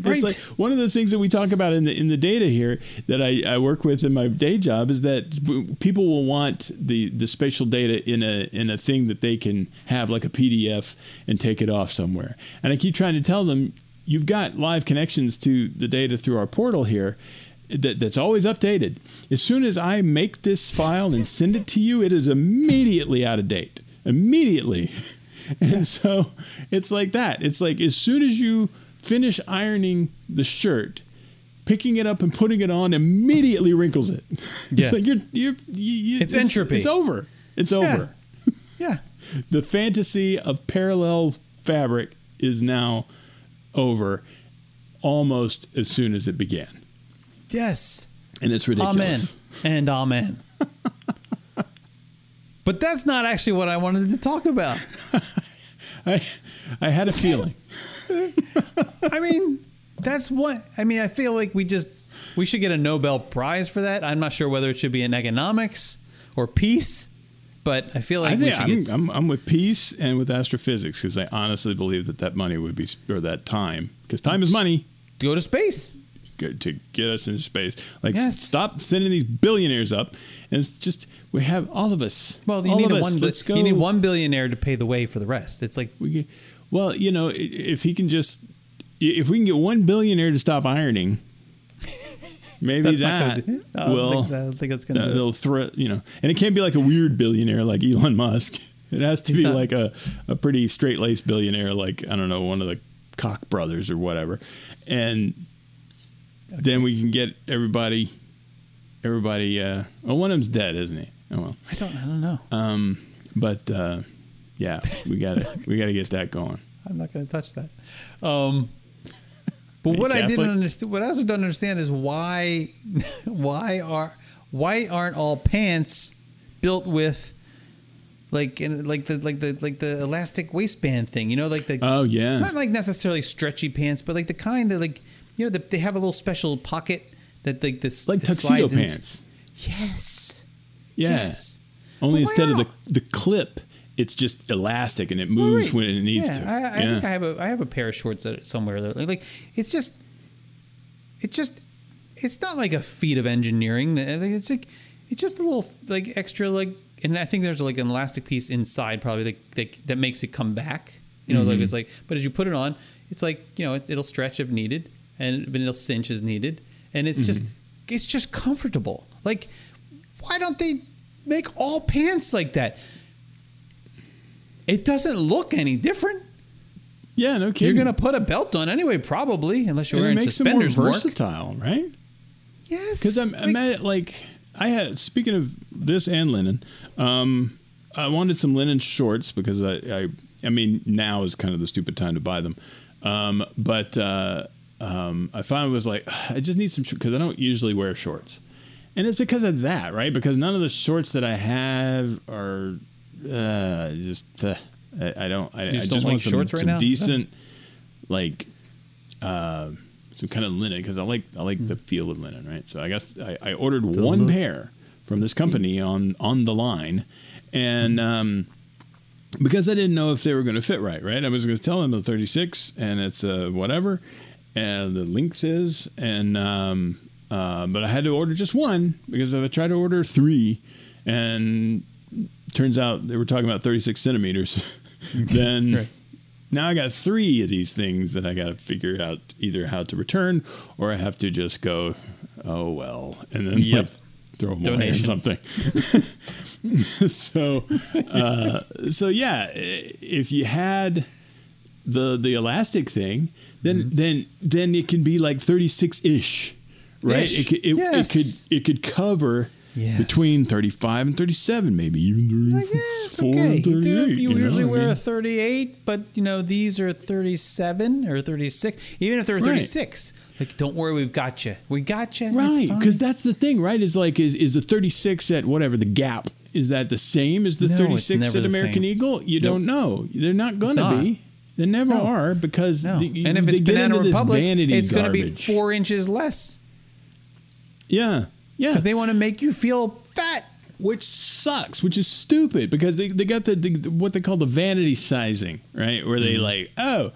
Right. It's like one of the things that we talk about in the data here that I work with in my day job is that people will want the spatial data in a thing that they can have like a PDF and take it off somewhere. And I keep trying to tell them, you've got live connections to the data through our portal here. That's always updated. As soon as I make this file and send it to you, it is immediately out of date. Immediately. And so it's like that. It's like as soon as you finish ironing the shirt, picking it up and putting it on immediately wrinkles it. Yeah. It's like it's entropy. It's over. It's over. Yeah. The fantasy of parallel fabric is now over almost as soon as it began. Yes. And it's ridiculous. Amen. And amen. But that's not actually what I wanted to talk about. I had a feeling. I mean, that's what... I mean, I feel like we should get a Nobel Prize for that. I'm not sure whether it should be in economics or peace, but I feel like I'm with peace and with astrophysics because I honestly believe that money would be... Or that time. Because time is money. To go to space. To get us into space. Like, yes. Stop sending these billionaires up. And it's just... We have all of us. Well, you need one billionaire to pay the way for the rest. It's like, you know, if we can get one billionaire to stop ironing, maybe you know, and it can't be like a weird billionaire like Elon Musk. It has to be like a pretty straight laced billionaire, like I don't know, one of the Koch brothers or whatever, and then we can get everybody. One of them's dead, isn't he? Oh well. I don't know. Yeah, we gotta get that going. I'm not gonna touch that. But what I didn't understand, what I also don't understand is why aren't all pants built with like the elastic waistband thing? You know, like the not like necessarily stretchy pants, but like the kind that like you know they have a little special pocket. That like this, like tuxedo pants. Yes. Yes. Only instead of the clip, it's just elastic and it moves when it needs to. I think I have a pair of shorts that somewhere that like it's not like a feat of engineering. It's like it's just a little like extra like, and I think there's like an elastic piece inside probably like that makes it come back. You know, like it's like, but as you put it on, it's like you know it'll stretch if needed, but it'll cinch as needed. And it's just comfortable. Like, why don't they make all pants like that. It doesn't look any different. Yeah, no kidding. You're going to put a belt on anyway, probably, unless you're wearing suspenders. It makes them more versatile, right? Yes. Because speaking of this and linen, I wanted some linen shorts because I mean, now is kind of the stupid time to buy them. I finally was like, I just need some shorts because I don't usually wear shorts. And it's because of that, right? Because none of the shorts that I have are I just want some decent some kind of linen because I like the feel of linen, right? So I guess I ordered one pair from this company on the line, and because I didn't know if they were going to fit right? I was going to tell them the 36 and it's whatever, and the length is, and but I had to order just one because if I tried to order three, and turns out they were talking about 36 centimeters. Then right. Now I got three of these things that I got to figure out either how to return or I have to just go, oh, well, and then throw them away or something. So yeah, if you had the elastic thing, then it can be like 36 ish, right? It could cover. Yes. Between 35 and 37, maybe even 34 and 38. You usually wear a 38, but these are 37 or 36. Even if they're 36, like, don't worry, we've got you. We got you. Right, because that's the thing, right? Is like is the 36 at whatever the Gap? Is that the same as the 36 at American Eagle? You don't know. They're not going to be. They never are because and if it's Banana Republic, it's going to be 4 inches less. Yeah. Yeah, because they want to make you feel fat, which sucks, which is stupid because they got the what they call the vanity sizing, right? Where they like, oh,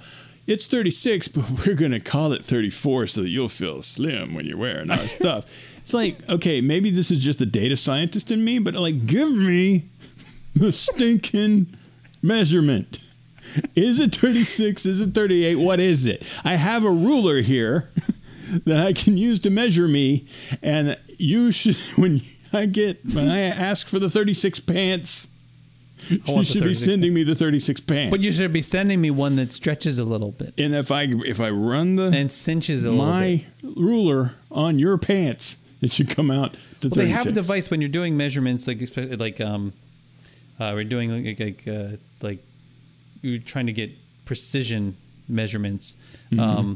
it's 36, but we're going to call it 34 so that you'll feel slim when you're wearing our stuff. It's like, okay, maybe this is just the data scientist in me, but like, give me the stinking measurement. Is it 36? Is it 38? What is it? I have a ruler here that I can use to measure me, and you should. When I ask for the 36 pants, you should be sending me the 36 pants. But you should be sending me one that stretches a little bit. And if I run the and cinches a my little bit. Ruler on your pants, it should come out to 36. Well, they have a device when you're doing measurements, like we're doing like you're trying to get precision measurements. Mm-hmm.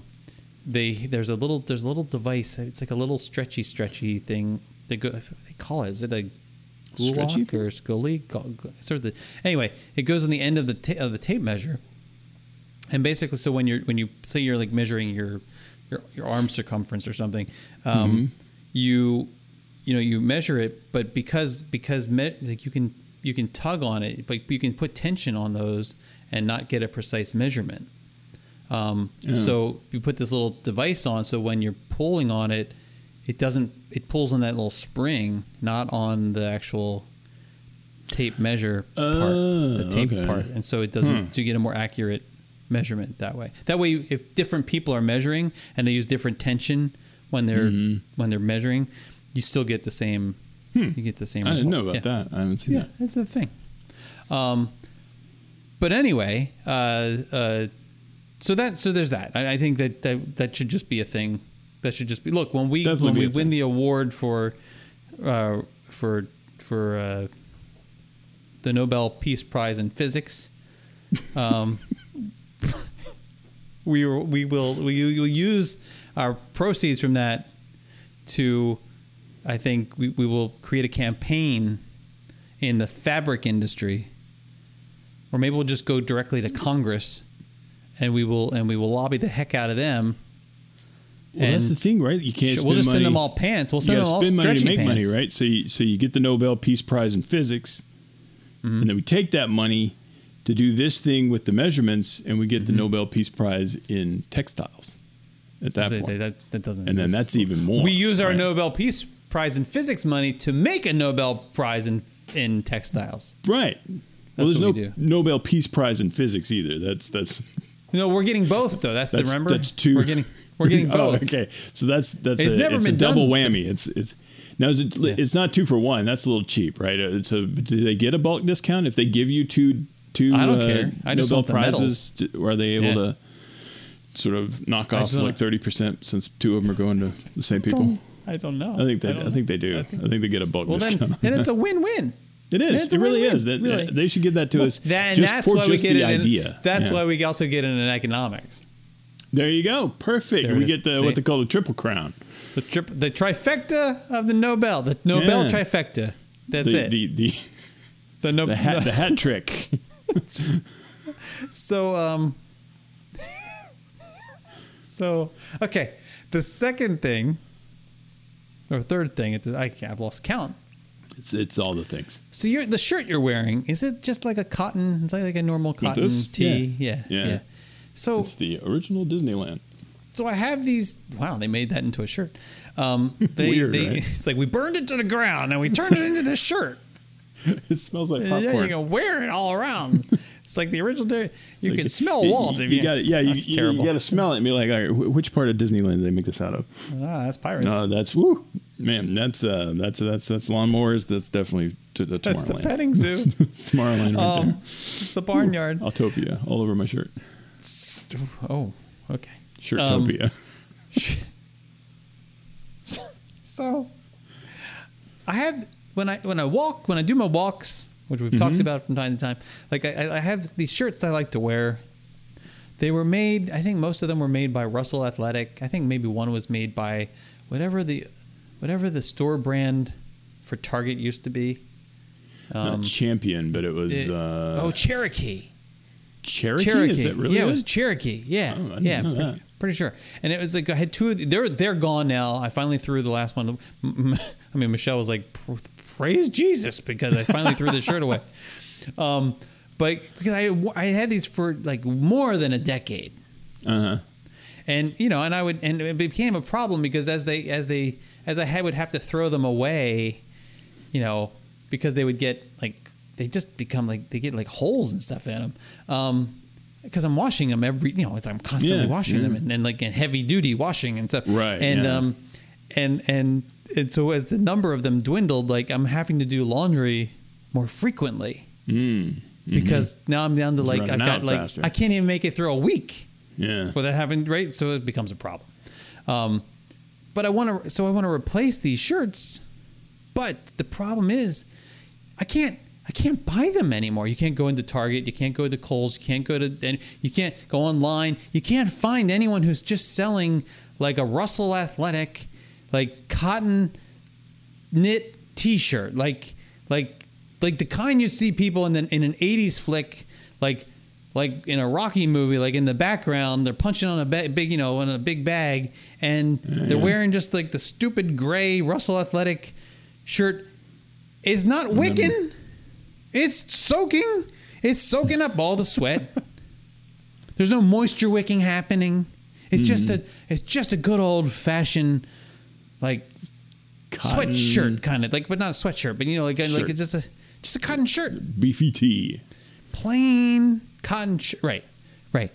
There's a little device. It's like a little stretchy thing. They call it. Is it a stretchy or scully? Anyway, it goes on the end of the tape measure. And basically, so when you say you're like measuring your arm circumference or something, you measure it, but because you can tug on it, but you can put tension on those and not get a precise measurement. So you put this little device on, so when you're pulling on it, it pulls on that little spring, not on the actual tape measure part, the tape part. And so it doesn't, so you get a more accurate measurement that way. That way, if different people are measuring and they use different tension when they're measuring, you still get the same, you get the same result. I didn't know about that. I haven't seen that. Yeah, that's the thing. But anyway, So there's that. I think that should just be a thing. That should just be. Look, when we win the award for the Nobel Peace Prize in physics, we will use our proceeds from that to, I think we will create a campaign in the fabric industry, or maybe we'll just go directly to Congress. And we will lobby the heck out of them. Well, that's the thing, right? You can't. We'll just send them all pants. We'll send them all stretchy pants. You gotta spend money to make money, right? So you get the Nobel Peace Prize in physics, and then we take that money to do this thing with the measurements, and we get the Nobel Peace Prize in textiles. At that point, that doesn't. And then that's even more. We use our Nobel Peace Prize in physics money to make a Nobel Prize in textiles. Right. Well, there's no Nobel Peace Prize in physics either. That's. No, we're getting both though. That's the remember. That's two. We're getting We're getting both. Oh, okay, so it's never been a double whammy. It's not 2 for 1. That's a little cheap, right? So do they get a bulk discount if they give you two? I don't care. I just want the medals. Are they able to sort of knock off like 30% since two of them are going to the same people? I don't know. I think they do. I think they get a bulk discount. Then it's a win-win. It is. It really is. They should give that to us. That's why we get the idea. That's why we also get it in economics. There you go. Perfect. We get what they call the triple crown. The trifecta of the Nobel. The Nobel trifecta. That's it. The hat trick. So, okay. The second thing, or third thing, I've lost count. It's all the things. So the shirt you're wearing, is it just like a cotton? It's like a normal cotton tee. Yeah. So it's the original Disneyland. So I have these. Wow, they made that into a shirt. Weird, right? It's like we burned it to the ground and we turned it into this shirt. It smells like popcorn. Yeah, you can wear it all around. It's like the original day. You can smell walls if you got it. Yeah, you got to smell it and be like, all right, which part of Disneyland did they make this out of? Ah, that's Pirates. No, that's man. That's lawnmowers. That's definitely the Tomorrowland. That's the petting zoo. Tomorrowland right there. The barnyard. Autopia all over my shirt. Oh, okay. Shirtopia. So I have. When I do my walks, which we've talked about from time to time, like I have these shirts I like to wear. They were made, I think most of them were made by Russell Athletic. I think maybe one was made by whatever the store brand for Target used to be. Not Champion, but it was Cherokee. Cherokee? Is that really? Yeah, it was Cherokee. Yeah. Oh, I didn't know that. Pretty sure. And it was like I had two of they're gone now. I finally threw the last one. I mean, Michelle was like, praise Jesus, because I finally threw the shirt away. But because I had these for like more than a decade. Uh-huh. And you know, and it became a problem because as I would have to throw them away, you know, because they would get like they just become like they get like holes and stuff in them. Because I'm washing them I'm constantly washing them and like in heavy duty washing and stuff. Right. And and so as the number of them dwindled, like I'm having to do laundry more frequently because now I'm down to like I've got like faster. I can't even make it through a week. Yeah. Without having so it becomes a problem. But I want to replace these shirts, but the problem is I can't buy them anymore. You can't go into Target. You can't go to Kohl's. You can't go online. You can't find anyone who's just selling like a Russell Athletic, like cotton knit T-shirt, like the kind you see people in an 80s flick, like in a Rocky movie, like in the background they're punching on a big, you know, in a big bag, and they're wearing just like the stupid gray Russell Athletic shirt. It's not wicking. It's soaking. It's soaking up all the sweat. There's no moisture wicking happening. It's just a good old fashioned like cotton sweatshirt kind of like, but not a sweatshirt, but you know, like it's just a cotton shirt. Beefy tee. Plain cotton shirt. Right.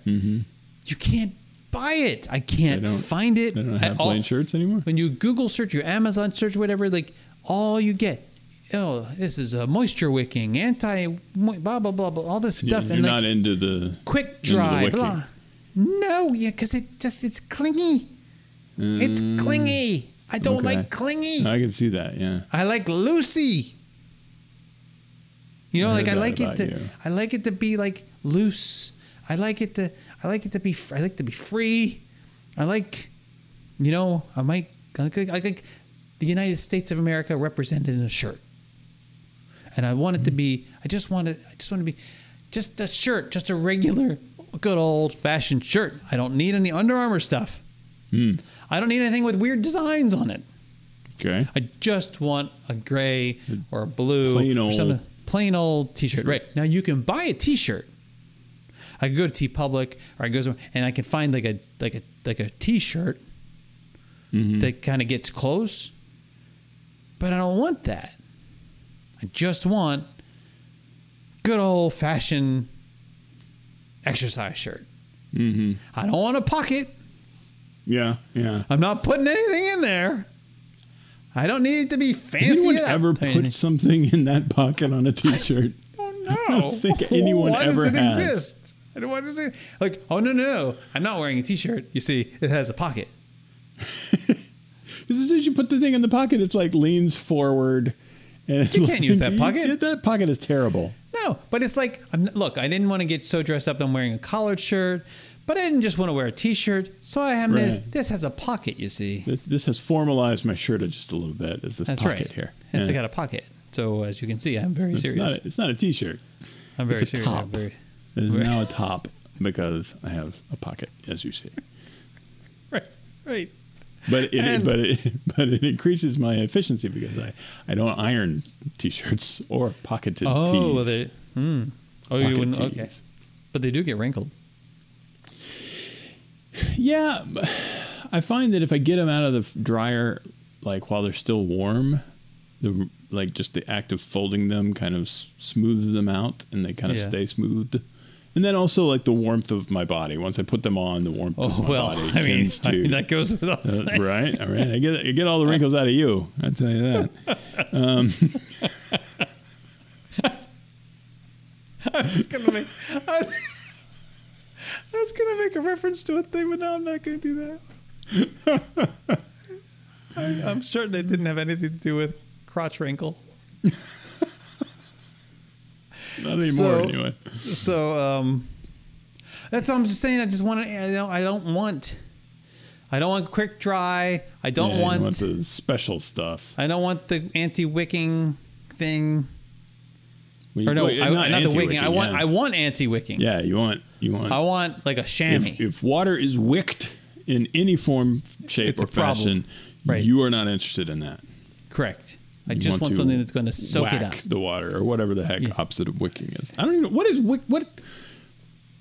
Mm-hmm. You can't buy it. I can't find it. They don't have plain shirts anymore. When you Google search, your Amazon search, whatever, like all you get. Oh, this is a moisture wicking, blah, blah, blah, blah, all this stuff. Yeah, you're not into the quick dry, blah. No, yeah, because it's clingy. It's clingy. I don't like clingy. I can see that, yeah. I like loosey. You know, I like it to be like loose. I like to be free. I think the United States of America represented in a shirt. And I want it to be, I just want to be just a shirt, just a regular, good old fashioned shirt. I don't need any Under Armour stuff. Mm. I don't need anything with weird designs on it. Okay. I just want a gray or a blue plain old t-shirt. Right. Now you can buy a t-shirt. I can go to TeePublic or I go somewhere and I can find like a t-shirt that kind of gets close. But I don't want that. I just want good old fashioned exercise shirt. I don't want a pocket. Yeah, yeah. I'm not putting anything in there. I don't need it to be fancy. Has anyone ever put something in that pocket on a T-shirt? I don't think anyone ever has. Why does it exist? Why does it, like, oh, no, I'm not wearing a T-shirt. You see, it has a pocket. Because as soon as you put the thing in the pocket, it's like leans forward. And you can't use that pocket. That pocket is terrible. No, but it's like, look, I didn't want to get so dressed up that I'm wearing a collared shirt, but I didn't just want to wear a T-shirt. So I have this. This has a pocket, you see. This has formalized my shirt just a little bit. Is this That's pocket right. here. And it's got a pocket. So as you can see, I'm very serious. It's not a T-shirt. I'm very serious. It's a top. It is now a top because I have a pocket, as you see. Right. But it increases my efficiency because I don't iron T-shirts or pocketed tees. Well, you wouldn't? Okay. But they do get wrinkled. Yeah. I find that if I get them out of the dryer, like while they're still warm, just the act of folding them kind of smooths them out and they kind of stay smoothed. And then also like the warmth of my body. Once I put them on, the warmth of my body tends to... that goes without saying. Right, all right. I get all the wrinkles out of you. I'll tell you that. I was gonna make a reference to a thing, but now I'm not gonna do that. I'm certain it didn't have anything to do with crotch wrinkle. Not anymore, anyway. So that's what I'm just saying. I just want to. I don't want quick dry. I don't want the special stuff. I don't want the anti-wicking thing. Well, not the wicking. I want anti-wicking. Yeah, you want. I want like a chamois. If water is wicked in any form, shape, or fashion, right. You are not interested in that. Correct. I just want something that's going to soak it up. The water or whatever the heck opposite of wicking is. I don't even know. What is wick?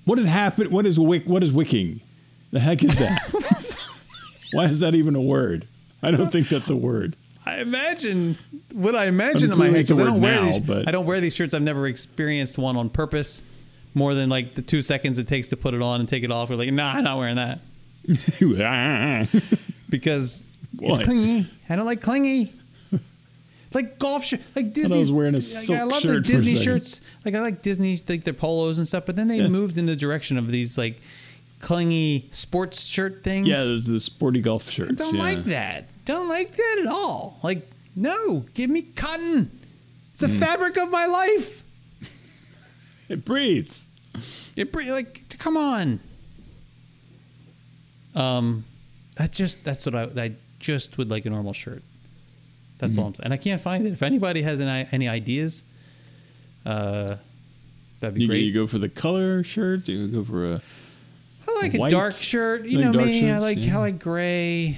What has happened? What is wick? What is wicking? The heck is that? Why is that even a word? I don't think that's a word. I imagine in my head because I don't wear these shirts. I've never experienced one on purpose more than like the 2 seconds it takes to put it on and take it off. We're like, nah, I'm not wearing that. Because it's clingy. I don't like clingy. Like golf shirt, like Disney. I was wearing a silk shirt. I love the Disney shirts. Like I like Disney, like their polos and stuff. But then they moved in the direction of these like clingy sports shirt things. Yeah, there's the sporty golf shirts. I don't like that. Don't like that at all. Like no, give me cotton. It's the fabric of my life. It breathes. It breathes. Like come on. That's what I just would like a normal shirt. That's all I'm saying. And I can't find it. If anybody has any ideas, that'd be great. You go for the color shirt? You go for a I like a dark shirt. You know me. Shirts, I like gray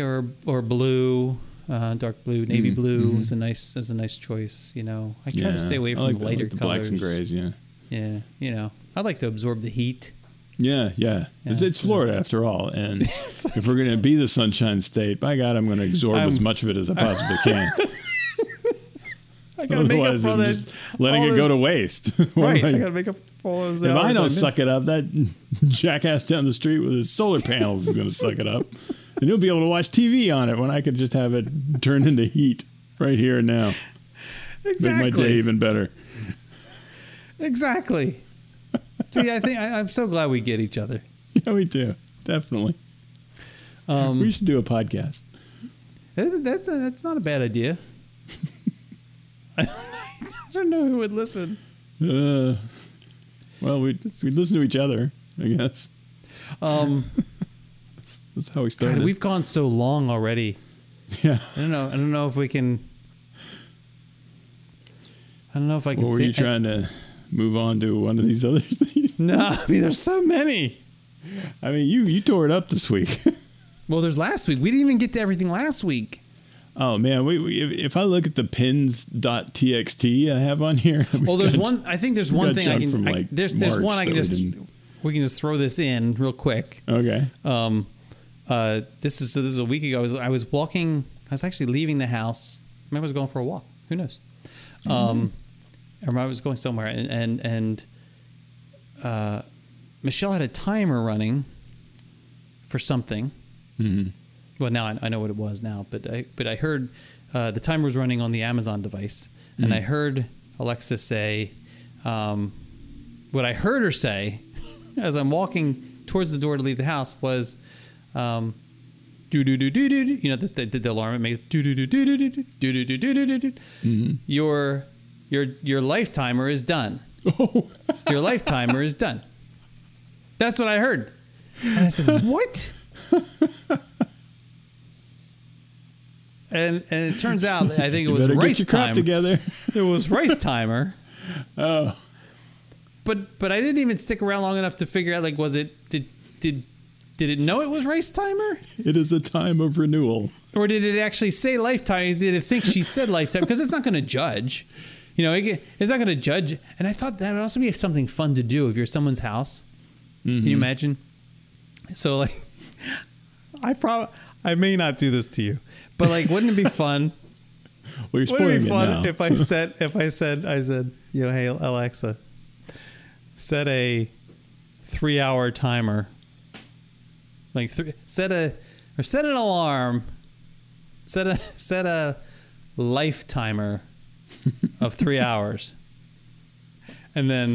or blue, dark blue, navy blue is a nice choice. You know, I try to stay away from the lighter colors. Blacks and grays. Yeah. Yeah. You know, I like to absorb the heat. Yeah, yeah. It's Florida after all. And if we're going to be the Sunshine State, by God, I'm going to absorb as much of it as I possibly can. I got to make up for this. Letting it go to waste. Right. I got to make up for those. If I don't suck it up, that jackass down the street with his solar panels is going to suck it up. And he'll be able to watch TV on it when I could just have it turned into heat right here and now. Exactly. Make my day even better. Exactly. See, I think I'm so glad we get each other. Yeah, we do. Definitely. We should do a podcast. That's not a bad idea. I don't know who would listen. Well, we'd listen to each other, I guess. That's how we started. God, we've gone so long already. Yeah. I don't know if we can. I don't know if I can. What were you trying to? Move on to one of these other things. No, I mean, there's so many. I mean, you tore it up this week. Well, there's last week. We didn't even get to everything last week. Oh, man. If I look at the pins.txt I have on here. Well, there's one. I think there's one thing I can. There's one I can just. We can just throw this in real quick. Okay. This is a week ago. I was walking. I was actually leaving the house. Maybe I was going for a walk. Who knows? I was going somewhere, and Michelle had a timer running for something, Mm-hmm. Well, now I know what it was now, but I heard the timer was running on the Amazon device, and I heard Alexa say, what I heard her say as I'm walking towards the door to leave the house was, do do do do do. You know, the alarm, it makes do do do do do do do do do do do. Your lifetimer is done. Oh. Your lifetimer is done. That's what I heard, and I said, what? And it turns out, I think it was rice time. It was rice timer. Oh, but I didn't even stick around long enough to figure out, like, was it did it know it was rice timer? It is a time of renewal. Or did it actually say lifetime? Did it think she said lifetime? Because it's not going to judge. You know, it's not going to judge. And I thought that would also be something fun to do if you're someone's house. Mm-hmm. Can you imagine? So, like, I may not do this to you, but, like, wouldn't it be fun? Well, you're spoiling it now. If I said, you know, hey, Alexa, set a 3-hour timer, like set an alarm, set a life timer of 3 hours, and then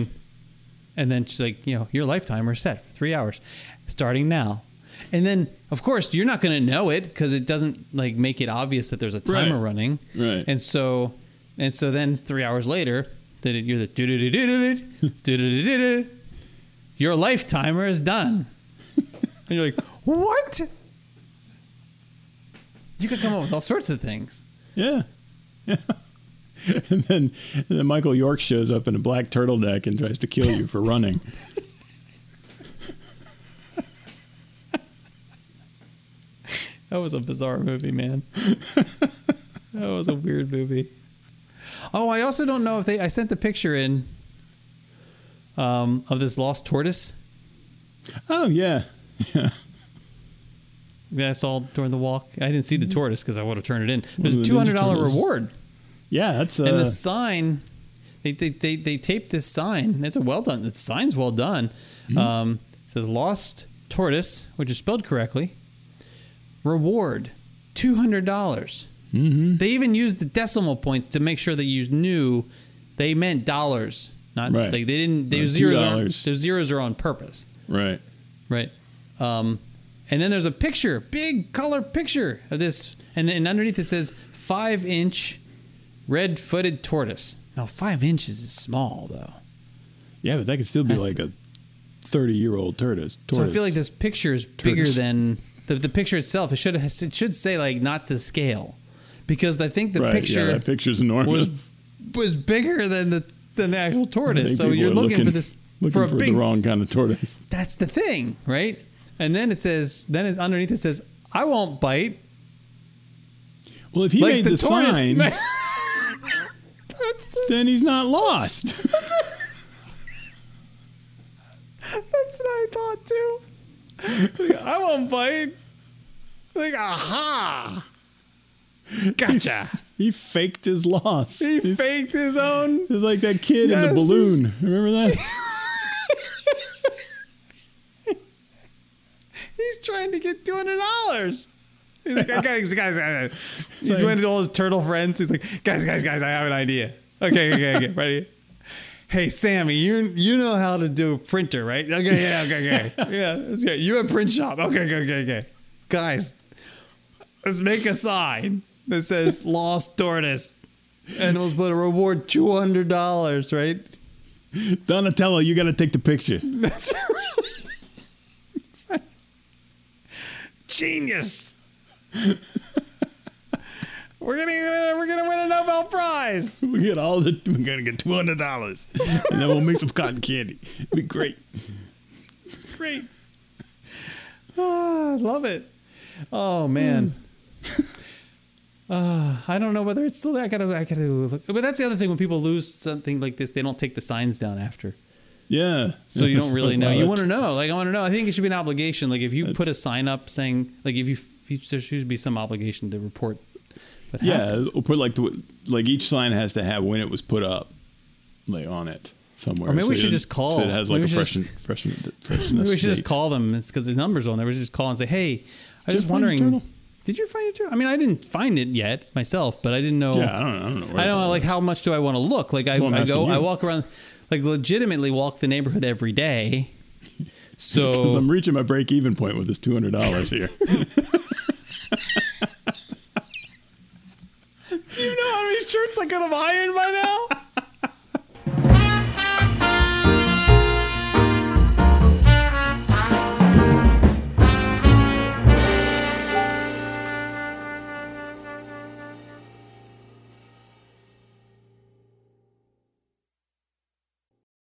she's like, you know, your life timer is set for 3 hours, starting now. And then, of course, you're not going to know it because it doesn't, like, make it obvious that there's a timer running. Right. And so then 3 hours later, then you're the do do do do do do do do. Your life timer is done. And you're like, what? You could come up with all sorts of things. Yeah. And then Michael York shows up in a black turtleneck and tries to kill you for running. That was a bizarre movie, man. That was a weird movie. Oh, I also don't know if I sent the picture in of this lost tortoise. Oh, yeah. That's all during the walk. I didn't see the tortoise because I would have turned it in. There's a $200 reward. Yeah, that's... And the sign, they taped this sign. That's well done. The sign's well done. Mm-hmm. It says lost tortoise, which is spelled correctly. Reward, $200. Mm-hmm. They even used the decimal points to make sure that you knew they meant dollars, not right. Like they didn't. Those zeros are on purpose. Right. And then there's a picture, big color picture of this, and then underneath it says 5-inch red-footed tortoise. Now 5 inches is small, though. Yeah, but that could still be like a 30-year-old tortoise. So I feel like this picture is bigger than. The picture itself, it should say, like, not to scale, because I think the picture that picture's enormous. Was bigger than the actual tortoise. So you're looking for a big, the wrong kind of tortoise. That's the thing, right? And then it says, underneath it says, "I won't bite." Well, if he like made the sign, then he's not lost. That's what I thought too. Like, I won't bite. Like, aha! Gotcha. He faked his loss. He faked his own. It's like that kid in the balloon. Remember that? He's trying to get $200. He's like, guys. He went to all his turtle friends. He's like, guys, I have an idea. Okay, ready? Hey, Sammy, you know how to do a printer, right? Okay. Yeah, that's great. You have a print shop. Okay. Guys, let's make a sign that says lost tortoise. And we'll put a reward $200, right? Donatello, you got to take the picture. That's right. Genius. We're gonna win a Nobel Prize. We're gonna get $200, and then we'll make some cotton candy. It'd be great. It's great. Oh, I love it. Oh man. I don't know whether it's still there. I gotta look. But that's the other thing, when people lose something like this, they don't take the signs down after. Yeah. So you don't really know. You want to know. Like, I want to know. I think it should be an obligation. Like, if you put a sign up saying, like, there should be some obligation to report. Yeah, we'll put like each sign has to have when it was put up, like, on it. somewhere. Or maybe we should just call. So it has like a freshness. Maybe we should just call them. It's because the numbers on there. We should just call and say, "Hey, I was just wondering, did you find a turtle?" I mean, I didn't find it yet myself, but I didn't know. Yeah, I don't know. I don't know, like, how much do I want to look? Like, I walk around, like, legitimately walk the neighborhood every day. So because I'm reaching my break even point with this $200 here. Do you know how many shirts I could have ironed by now?